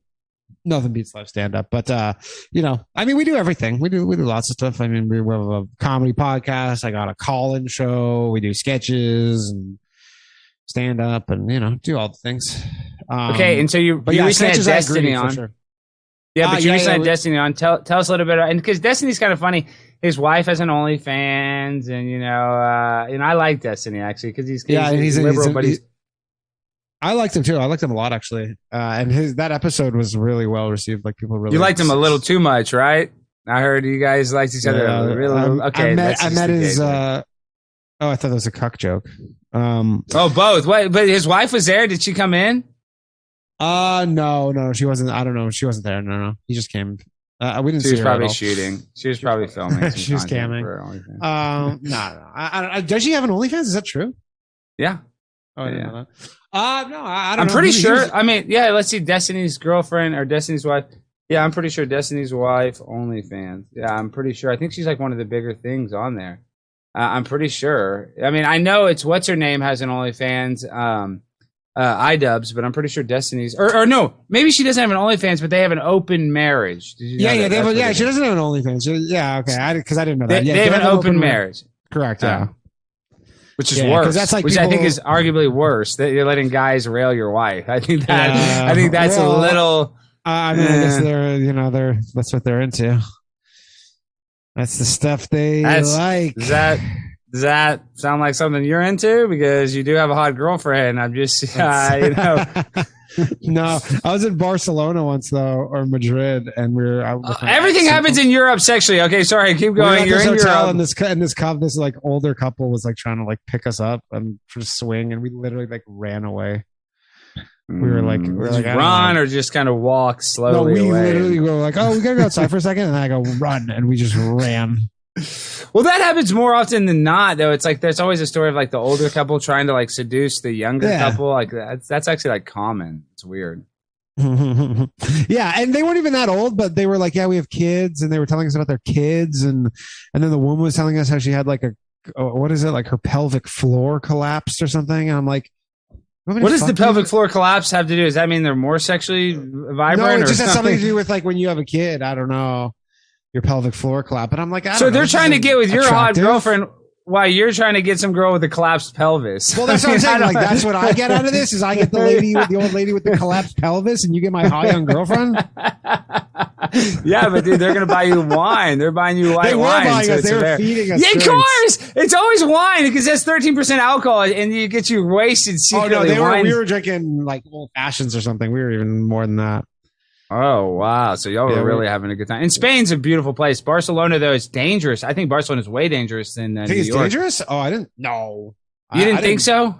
Nothing beats live stand-up, but uh, you know, I mean, we do everything. We do we do lots of stuff. I mean, we have a comedy podcast. I got a call-in show. We do sketches and stand-up, and you know, do all the things. Um, okay, and so you, but you yeah, recently had Destiny on. Sure. Yeah, but uh, you yeah, recently yeah, had we, Destiny on. Tell tell us a little bit, and because Destiny's kind of funny. His wife has an OnlyFans, and you know, uh, and I like Destiny actually because he's, yeah, he's, he's, he's liberal, he's, but he's. he's I liked him too. I liked him a lot, actually. Uh, and his that episode was really well received. Like people really. You liked him a little too much, right? I heard you guys liked each other. Yeah, really, um, okay. I met, I met his. Uh, oh, I thought that was a cuck joke. Um, oh, both. What? But his wife was there. Did she come in? Uh no, no, she wasn't. I don't know. She wasn't there. No, no, he just came. Uh, we didn't. She was see her probably shooting. She was probably filming. She was camming. Um, no, no. I, I, does she have an OnlyFans? Is that true? Yeah. Oh, I didn't yeah. know that. Uh, no, I, I don't I'm know. pretty he, sure. He was, I mean, yeah, let's see. Destiny's girlfriend or Destiny's wife. Yeah, I'm pretty sure Destiny's wife OnlyFans. Yeah, I'm pretty sure. I think she's like one of the bigger things on there. Uh, I'm pretty sure. I mean, I know it's what's her name has an OnlyFans, um, uh, iDubbbz, but I'm pretty sure Destiny's or, or no, maybe she doesn't have an OnlyFans, but they have an open marriage. Did you yeah, know yeah, they have, yeah. She doesn't have an OnlyFans. She, yeah, okay, because I, I didn't know that. They, yeah, they, they have, have an open, open marriage. marriage. Correct. Yeah. Uh, Which is yeah, worse, that's like which people, I think is arguably worse that you're letting guys rail your wife. I think that uh, I think that's well, a little. Uh, I mean, I guess they're you know they're that's what they're into. That's the stuff they that's, like. Does that does that sound like something you're into? Because you do have a hot girlfriend. I'm just uh, you know. No, I was in Barcelona once though, or Madrid, and we we're out uh, everything happens in Europe sexually. Okay, sorry, keep going. We You're in Europe, and this and this couple, this like older couple, was like trying to like pick us up and for a swing, and we literally like ran away. We were like, we were, like run or just kind of walk slowly. No, we away. literally were like, oh, we gotta go outside for a second, and I go run, and we just ran. Well, that happens more often than not, though. It's like there's always a story of like the older couple trying to like seduce the younger yeah. couple. Like that's that's actually like common. It's weird. Yeah, and they weren't even that old, but they were like, "Yeah, we have kids," and they were telling us about their kids, and and then the woman was telling us how she had like a what is it like her pelvic floor collapsed or something. And I'm like, what does the pelvic floor collapse have to do? Does that mean they're more sexually vibrant? No, it just has something to do with like when you have a kid. I don't know. Your pelvic floor collapse, and I'm like, I don't so know, they're trying to get with your attractive. hot girlfriend while you're trying to get some girl with a collapsed pelvis. Well, that's what I'm saying. Like, that's what I get out of this is I get the lady, with the old lady with the collapsed pelvis, and you get my hot young girlfriend. Yeah, but dude, they're gonna buy you wine. They're buying you white they wine. They were buying so us. They were fair. feeding us. Yeah, of course, it's always wine because that's thirteen percent alcohol, and you get you wasted secretly. Oh no, they were, we were drinking like old fashions or something. We were even more than that. Oh, wow. So y'all yeah, were really having a good time. And Spain's a beautiful place. Barcelona, though, is dangerous. I think Barcelona is way dangerous than uh, New York. You think it's dangerous? Oh, I didn't. No. You I, didn't I think didn't, so?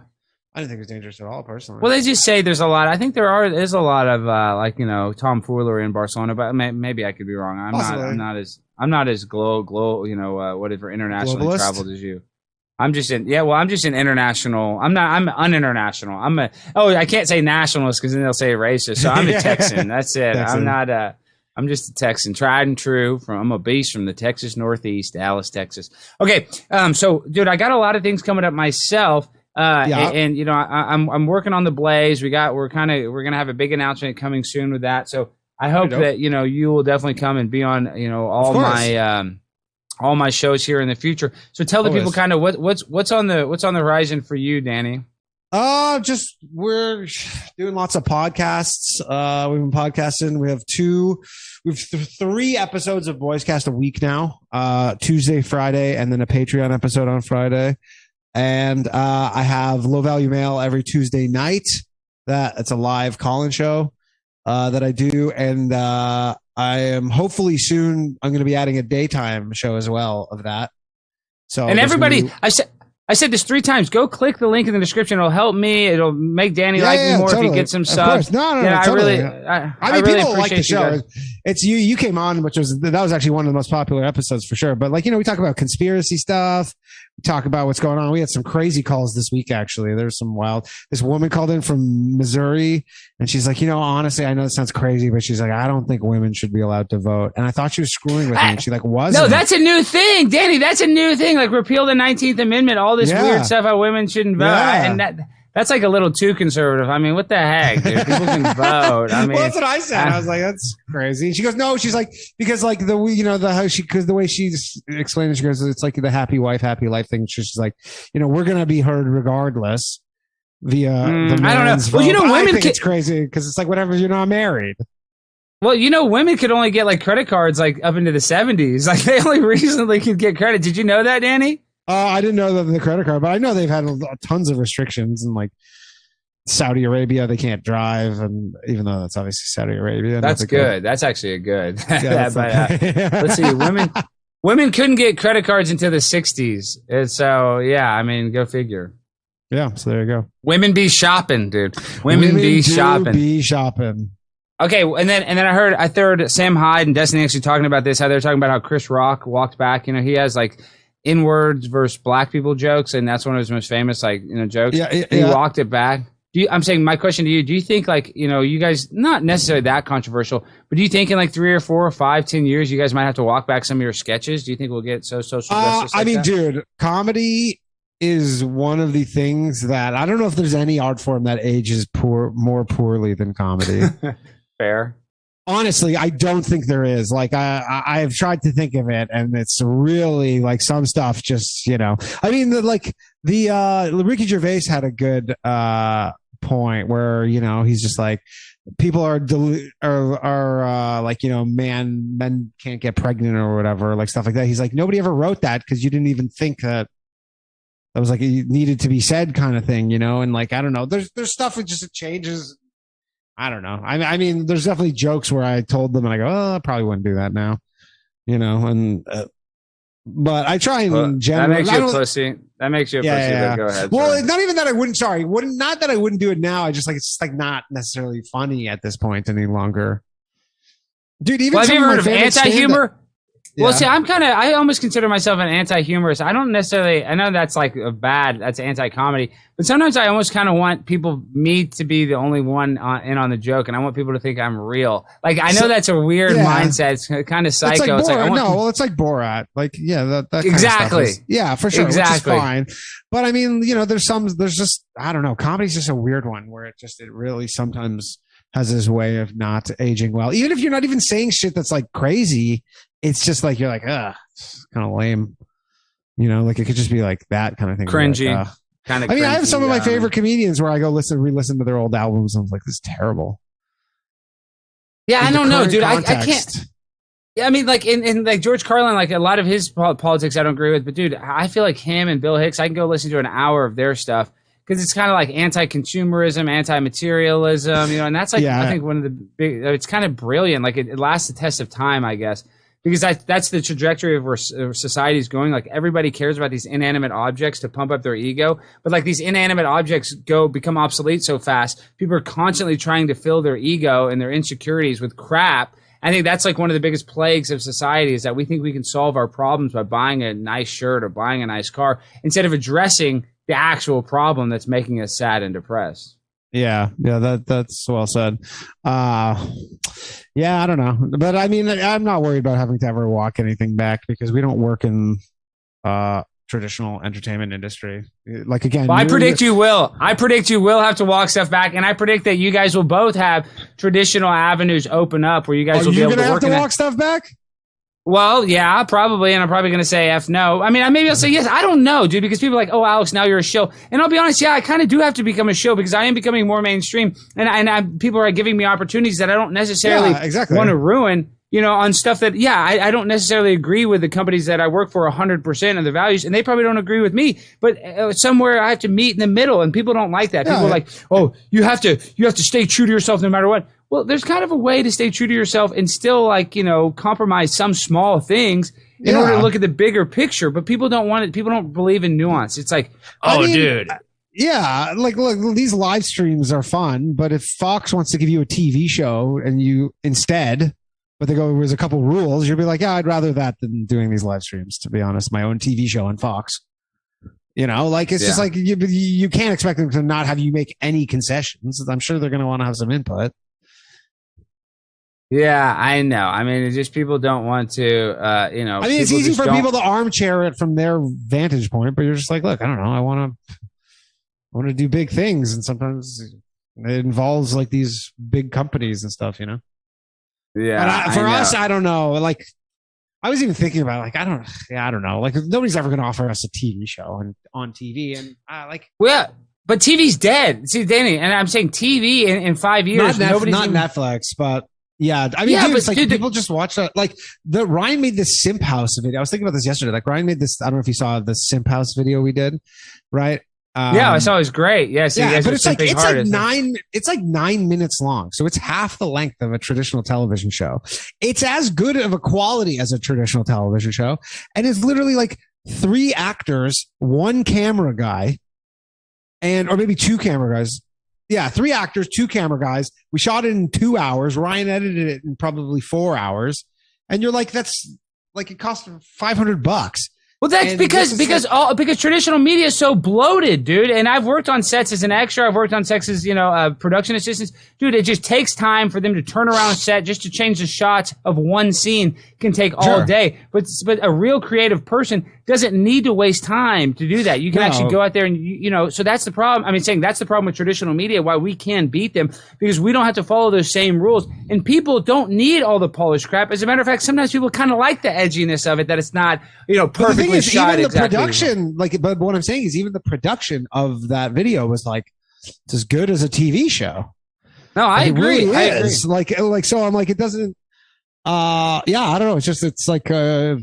I didn't think it was dangerous at all, personally. Well, they just say there's a lot. I think there are. There's a lot of, uh, like, you know, tomfoolery in Barcelona, but may, maybe I could be wrong. I'm Possibly. not I'm not as, I'm not as glow, glow, you know, uh, whatever, internationally Globalist? traveled as you. I'm just in, yeah, well, I'm just an international. I'm not, I'm uninternational. I'm a, oh, I can't say nationalist because then they'll say racist. So I'm a Texan. That's it. Texan. I'm not a, I'm just a Texan, tried and true. From I'm a beast from the Texas Northeast, Dallas, Texas. Okay. Um, so, dude, I got a lot of things coming up myself. Uh, yeah. and, and, you know, I, I'm, I'm working on the Blaze. We got, we're kind of, we're going to have a big announcement coming soon with that. So I hope I that, you know, you will definitely come and be on, you know, all my, um, all my shows here in the future. So tell the Always. people kind of what, what's what's on the what's on the horizon for you, Danny. Uh just we're doing lots of podcasts. Uh, we've been podcasting. We have two, we've th- three episodes of Boys Cast a week now. Uh, Tuesday, Friday, and then a Patreon episode on Friday. And uh, I have Low Value Mail every Tuesday night. That it's a live call-in show uh, that I do, and. Uh, I am hopefully soon. I'm going to be adding a daytime show as well of that. So, and everybody, we, I said, I said this three times. Go click the link in the description. It'll help me. It'll make Danny yeah, like yeah, me more totally. If he gets some subs. No, no, yeah, no, I totally. really, I, I, I mean, really people like the show. You it's you. You came on, which was that was actually one of the most popular episodes for sure. But like you know, we talk about conspiracy stuff. We talk about what's going on. We had some crazy calls this week. Actually, there's some wild. This woman called in from Missouri, and she's like, you know, honestly, I know this sounds crazy, but she's like, I don't think women should be allowed to vote. And I thought she was screwing with I, me. And she like wasn't. No, that's a new thing, Danny. That's a new thing. Like repeal the nineteenth Amendment. All this yeah. weird stuff how women shouldn't vote. Yeah. And that that's like a little too conservative. I mean, what the heck? Dude? People can vote. I mean, well, that's what I said. I was like, that's crazy. She goes, no, she's like, because like the, you know, the, how she, cause the way she explained it, she goes, it's like the happy wife, happy life thing. She's like, you know, we're going to be heard regardless via mm, the I don't know. Vote. Well, you know, women I think can- it's crazy. Cause it's like, whatever, you're not married. Well, you know, women could only get like credit cards, like up into the seventies. Like they only recently could get credit. Did you know that, Danny? Uh, I didn't know that the credit card, but I know they've had tons of restrictions in like Saudi Arabia. They can't drive, and even though that's obviously Saudi Arabia, that's good. That's actually a good. Yeah, but, uh, let's see, women women couldn't get credit cards until the sixties, and so yeah, I mean, go figure. Yeah, so there you go. Women be shopping, dude. Women, women be do shopping. Be shopping. Okay, and then and then I heard I heard Sam Hyde and Destiny actually talking about this. How they're talking about how Chris Rock walked back. You know, he has like. N-words versus black people jokes, and that's one of his most famous, like, you know, jokes. Yeah, yeah. He walked it back. Do you, I'm saying my question to you, do you think, like, you know, you guys, not necessarily that controversial, but do you think in, like, three or four or five, ten years, you guys might have to walk back some of your sketches? Do you think we'll get so social justice? Uh, I like mean, that? Dude, comedy is one of the things that, I don't know if there's any art form that ages poor more poorly than comedy. Fair. Honestly, I don't think there is. Like, I, I, I've tried to think of it, and it's really like some stuff just, you know. I mean, the, like, the uh, Ricky Gervais had a good uh, point where, you know, he's just like, people are, delu- are, are uh, like, you know, man, men can't get pregnant or whatever, like stuff like that. He's like, nobody ever wrote that because you didn't even think that. That was like, it needed to be said kind of thing, you know? And like, I don't know. There's, there's stuff that just changes. I don't know. I mean, I mean, there's definitely jokes where I told them and I go, oh, I probably wouldn't do that now, you know, and, uh, but I try and well, generally. That makes you a pussy. That makes you a yeah, pussy. Yeah, yeah. Go ahead. Well, sorry. Not even that I wouldn't, sorry. Wouldn't, not that I wouldn't do it now. I just like, it's just like not necessarily funny at this point any longer. Dude, even well, have you ever heard of anti-humor? Yeah. Well, see, I'm kind of, I almost consider myself an anti-humorist. I don't necessarily, I know that's like a bad, that's anti-comedy, but sometimes I almost kind of want people, me to be the only one on, in on the joke, and I want people to think I'm real. Like, I know so, that's a weird yeah. mindset. It's kind of psycho. It's like, Borat, it's like I want, no, well, it's like Borat. Like, yeah, that, that kind exactly. of stuff is, yeah, for sure. Exactly. Which is fine. But I mean, you know, there's some, there's just, I don't know, comedy's just a weird one where it just, it really sometimes has this way of not aging well. Even if you're not even saying shit that's like crazy, it's just like, you're like, ah, it's kind of lame. You know, like it could just be like that kind of thing. Cringy. Like, uh, kind of I mean, cringy, I have some of my favorite comedians where I go listen, re-listen to their old albums. And I was like, this is terrible. Yeah, in I don't know, dude. I, I can't. Yeah, I mean, like in, in like George Carlin, like a lot of his politics I don't agree with. But dude, I feel like him and Bill Hicks, I can go listen to an hour of their stuff. Because it's kind of like anti-consumerism, anti-materialism, you know, and that's like, yeah. I think one of the big, it's kind of brilliant. Like it, it lasts the test of time, I guess. Because I, that's the trajectory of where society is going. Like everybody cares about these inanimate objects to pump up their ego, but like these inanimate objects go become obsolete so fast. People are constantly trying to fill their ego and their insecurities with crap. I think that's like one of the biggest plagues of society is that we think we can solve our problems by buying a nice shirt or buying a nice car instead of addressing the actual problem that's making us sad and depressed. Yeah, yeah, that that's well said. Uh, yeah, I don't know. But I mean, I'm not worried about having to ever walk anything back because we don't work in uh, traditional entertainment industry. Like, again, well, I predict you will. I predict you will have to walk stuff back. And I predict that you guys will both have traditional avenues open up where you guys will be able to work. Are you going to have to walk stuff back? Well, yeah, probably. And I'm probably going to say F no. I mean, I maybe I'll say yes. I don't know, dude, because people are like, oh, Alex, now you're a show. And I'll be honest. Yeah, I kind of do have to become a show because I am becoming more mainstream. And and I, people are giving me opportunities that I don't necessarily yeah, exactly. want to ruin. you know, on stuff that, yeah, I, I don't necessarily agree with the companies that I work for one hundred percent of the values, and they probably don't agree with me, but uh, somewhere I have to meet in the middle, and people don't like that. Yeah, people are like, oh, you have to you have to stay true to yourself no matter what. Well, there's kind of a way to stay true to yourself and still, like, you know, compromise some small things in yeah. order to look at the bigger picture, but people don't want it. People don't believe in nuance. It's like, oh, I mean, dude. I, Yeah, like, look, these live streams are fun, but if Fox wants to give you a T V show and you instead, but they go, there's a couple rules, you'll be like, yeah, I'd rather that than doing these live streams, to be honest, my own T V show on Fox. You know, like, it's yeah. just like, you, you can't expect them to not have you make any concessions. I'm sure they're going to want to have some input. Yeah, I know. I mean, it's just people don't want to, uh, you know. I mean, it's easy for don't... people to armchair it from their vantage point, but you're just like, look, I don't know, I want to... I want to do big things, and sometimes it involves like these big companies and stuff, you know? Yeah. And I, for I us, I don't know. Like, I was even thinking about like, I don't, yeah, I don't know. Like, nobody's ever going to offer us a T V show and on T V, and uh, like, well, yeah, but T V's dead. See, Danny, and I'm saying T V in, in five years, not, nobody's not even... Netflix, but yeah, I mean, yeah, dude, but it's like dude, people just watch that. Like, the Ryan made this Simp House video. I was thinking about this yesterday. Like, Ryan made this. I don't know if you saw the Simp House video we did, right? Um, yeah, I saw it was great. Yeah, so yeah, but it's like it's like nine, it's like nine minutes long, so it's half the length of a traditional television show. It's as good of a quality as a traditional television show, and it's literally like three actors, one camera guy, and or maybe two camera guys. Yeah, three actors, two camera guys. We shot it in two hours. Ryan edited it in probably four hours, and you're like, that's like it cost five hundred bucks. Well, that's and because because like, all because traditional media is so bloated, dude. And I've worked on sets as an extra. I've worked on sets as, you know, uh, production assistants. Dude, it just takes time for them to turn around a set just to change the shots of one scene can take all sure. day. But but a real creative person doesn't need to waste time to do that. You can no. actually go out there and, you, you know, so that's the problem. I mean, saying that's the problem with traditional media, why we can beat them, because we don't have to follow those same rules. And people don't need all the polished crap. As a matter of fact, sometimes people kind of like the edginess of it, that it's not, you know, perfect. Thing is, even the exactly. production, like, but what I'm saying is, even the production of that video was like it's as good as a T V show. No, I like, agree. It really I is. Agree. Like, like, so I'm like, it doesn't. Uh, yeah, I don't know. It's just, it's like, uh,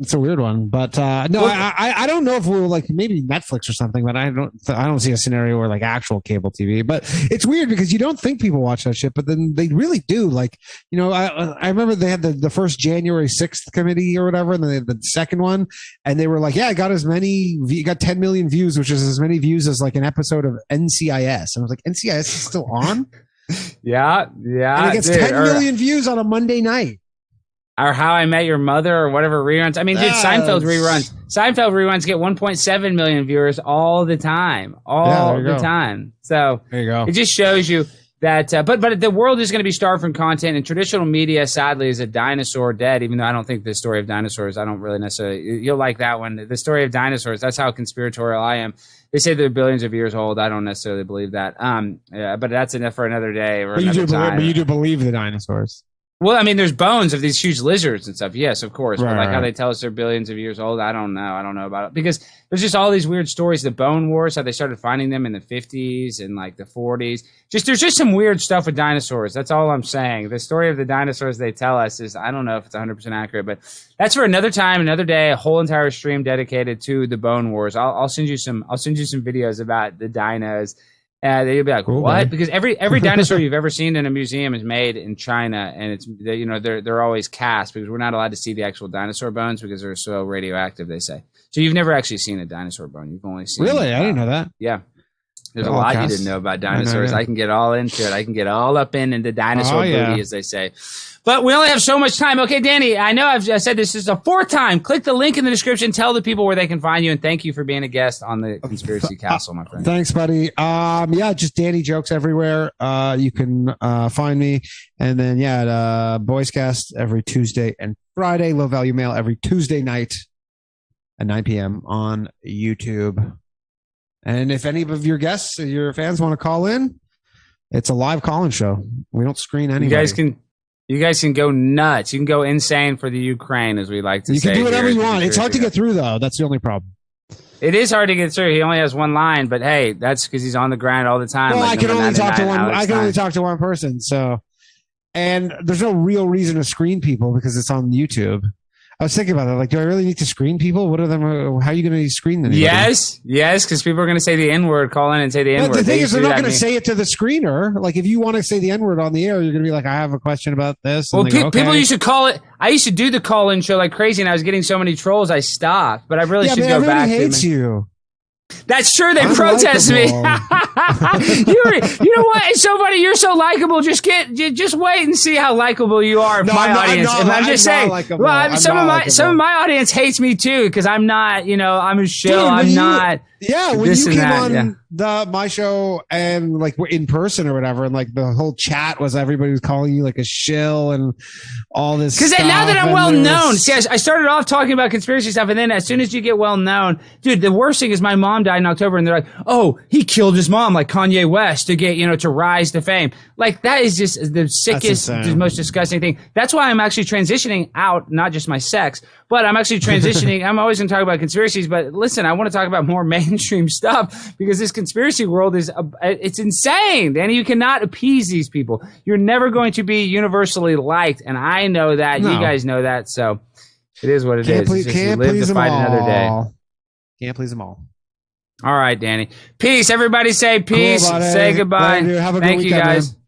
it's a weird one. But uh, no, well, I, I, I don't know if we're like maybe Netflix or something. But I don't, I don't see a scenario where like actual cable T V. But it's weird because you don't think people watch that shit, but then they really do. Like, you know, I, I remember they had the, the first January sixth committee or whatever, and then they had the second one, and they were like, yeah, I got as many, got ten million views, which is as many views as like an episode of N C I S. And I was like, N C I S is still on? yeah, yeah. And it gets dude, ten million or- views on a Monday night. Or How I Met Your Mother or whatever reruns. I mean, dude, that's... Seinfeld reruns. Seinfeld reruns get one point seven million viewers all the time. All yeah, the go. time. So there you go. It just shows you that. Uh, but but the world is going to be starved from content. And traditional media, sadly, is a dinosaur dead, even though I don't think the story of dinosaurs, I don't really necessarily. You'll like that one. The story of dinosaurs, that's how conspiratorial I am. They say they're billions of years old. I don't necessarily believe that. Um, yeah, but that's enough for another day or but another you do time. Believe, but you do believe the dinosaurs. Well, I mean, there's bones of these huge lizards and stuff. Yes, of course. Right, but like right. how they tell us they're billions of years old, I don't know. I don't know about it. Because there's just all these weird stories. The bone wars, how they started finding them in the fifties and like the forties. Just there's just some weird stuff with dinosaurs. That's all I'm saying. The story of the dinosaurs they tell us is, I don't know if it's one hundred percent accurate, but that's for another time, another day, a whole entire stream dedicated to the bone wars. I'll, I'll send you some. I'll send you some videos about the dinos. Uh, you'll be like, what? Ooh, because every every dinosaur you've ever seen in a museum is made in China, and it's they, you know they're they're always cast because we're not allowed to see the actual dinosaur bones because they're so radioactive. They say so. You've never actually seen a dinosaur bone. You've only seen really. Uh, I didn't know that. Yeah, there's they're a lot cast. You didn't know about dinosaurs. I, know, yeah. I can get all into it. I can get all up in into dinosaur oh, booty, yeah. as they say. But we only have so much time. Okay, Danny, I know I've I said this, this is the fourth time. Click the link in the description. Tell the people where they can find you. And thank you for being a guest on the Conspiracy uh, Castle, my friend. Thanks, buddy. Um, yeah, just Danny jokes everywhere. Uh, you can uh, find me. And then, yeah, at, uh, Boys Cast every Tuesday and Friday. Low Value Mail every Tuesday night at nine p.m. on YouTube. And if any of your guests, your fans want to call in, it's a live call-in show. We don't screen anybody. You guys can... You guys can go nuts. You can go insane for the Ukraine, as we like to you say. You can do whatever you want. It's hard to get through, though. That's the only problem. It is hard to get through. He only has one line, but hey, that's because he's on the grind all the time. Well, like I can only talk to one. I can only talk to one person. So, And there's no real reason to screen people because it's on YouTube. I was thinking about that. Like, do I really need to screen people? What are them? How are you going to screen them? Yes, yes, because people are going to say the N word, call in and say the N word. But the thing they is, they're not going to say it to the screener. Like, if you want to say the N word on the air, you're going to be like, I have a question about this. And well, pe- go, okay. People used to call it. I used to do the call in show like crazy, and I was getting so many trolls, I stopped. But I really yeah, should man, go everybody back. Everybody hates to you. That's true. They I'm protest likable. me. You're, you know what? It's so funny. You're so likable. Just get, just wait and see how likable you are. No, my I'm not, audience. I'm, not, I'm just I'm saying. Likeable. Well, I'm, I'm some of my likeable. some of my audience hates me too because I'm not. You know, I'm a shill. Dude, I'm you, not. Yeah, when you came that, on yeah. the my show and like we're in person or whatever, and like the whole chat was everybody was calling you like a shill and all this. Because now that I'm well known, was... see, I, I started off talking about conspiracy stuff, and then as soon as you get well known, dude, the worst thing is my mom died in October, and they're like, "Oh, he killed his mom," like Kanye West, to get you know to rise to fame. Like that is just the sickest, the most disgusting thing. That's why I'm actually transitioning out, not just my sex, but I'm actually transitioning. I'm always going to talk about conspiracies, but listen, I want to talk about more mainstream stuff because this conspiracy world is uh, it's insane, Danny. You cannot appease these people. You're never going to be universally liked, and I know that. No. You guys know that, so it is what it can't is. Please, can't live please to them fight all. Another day. Can't please them all. All right, Danny. Peace. Everybody say peace. Say goodbye. Thank you, guys. Man.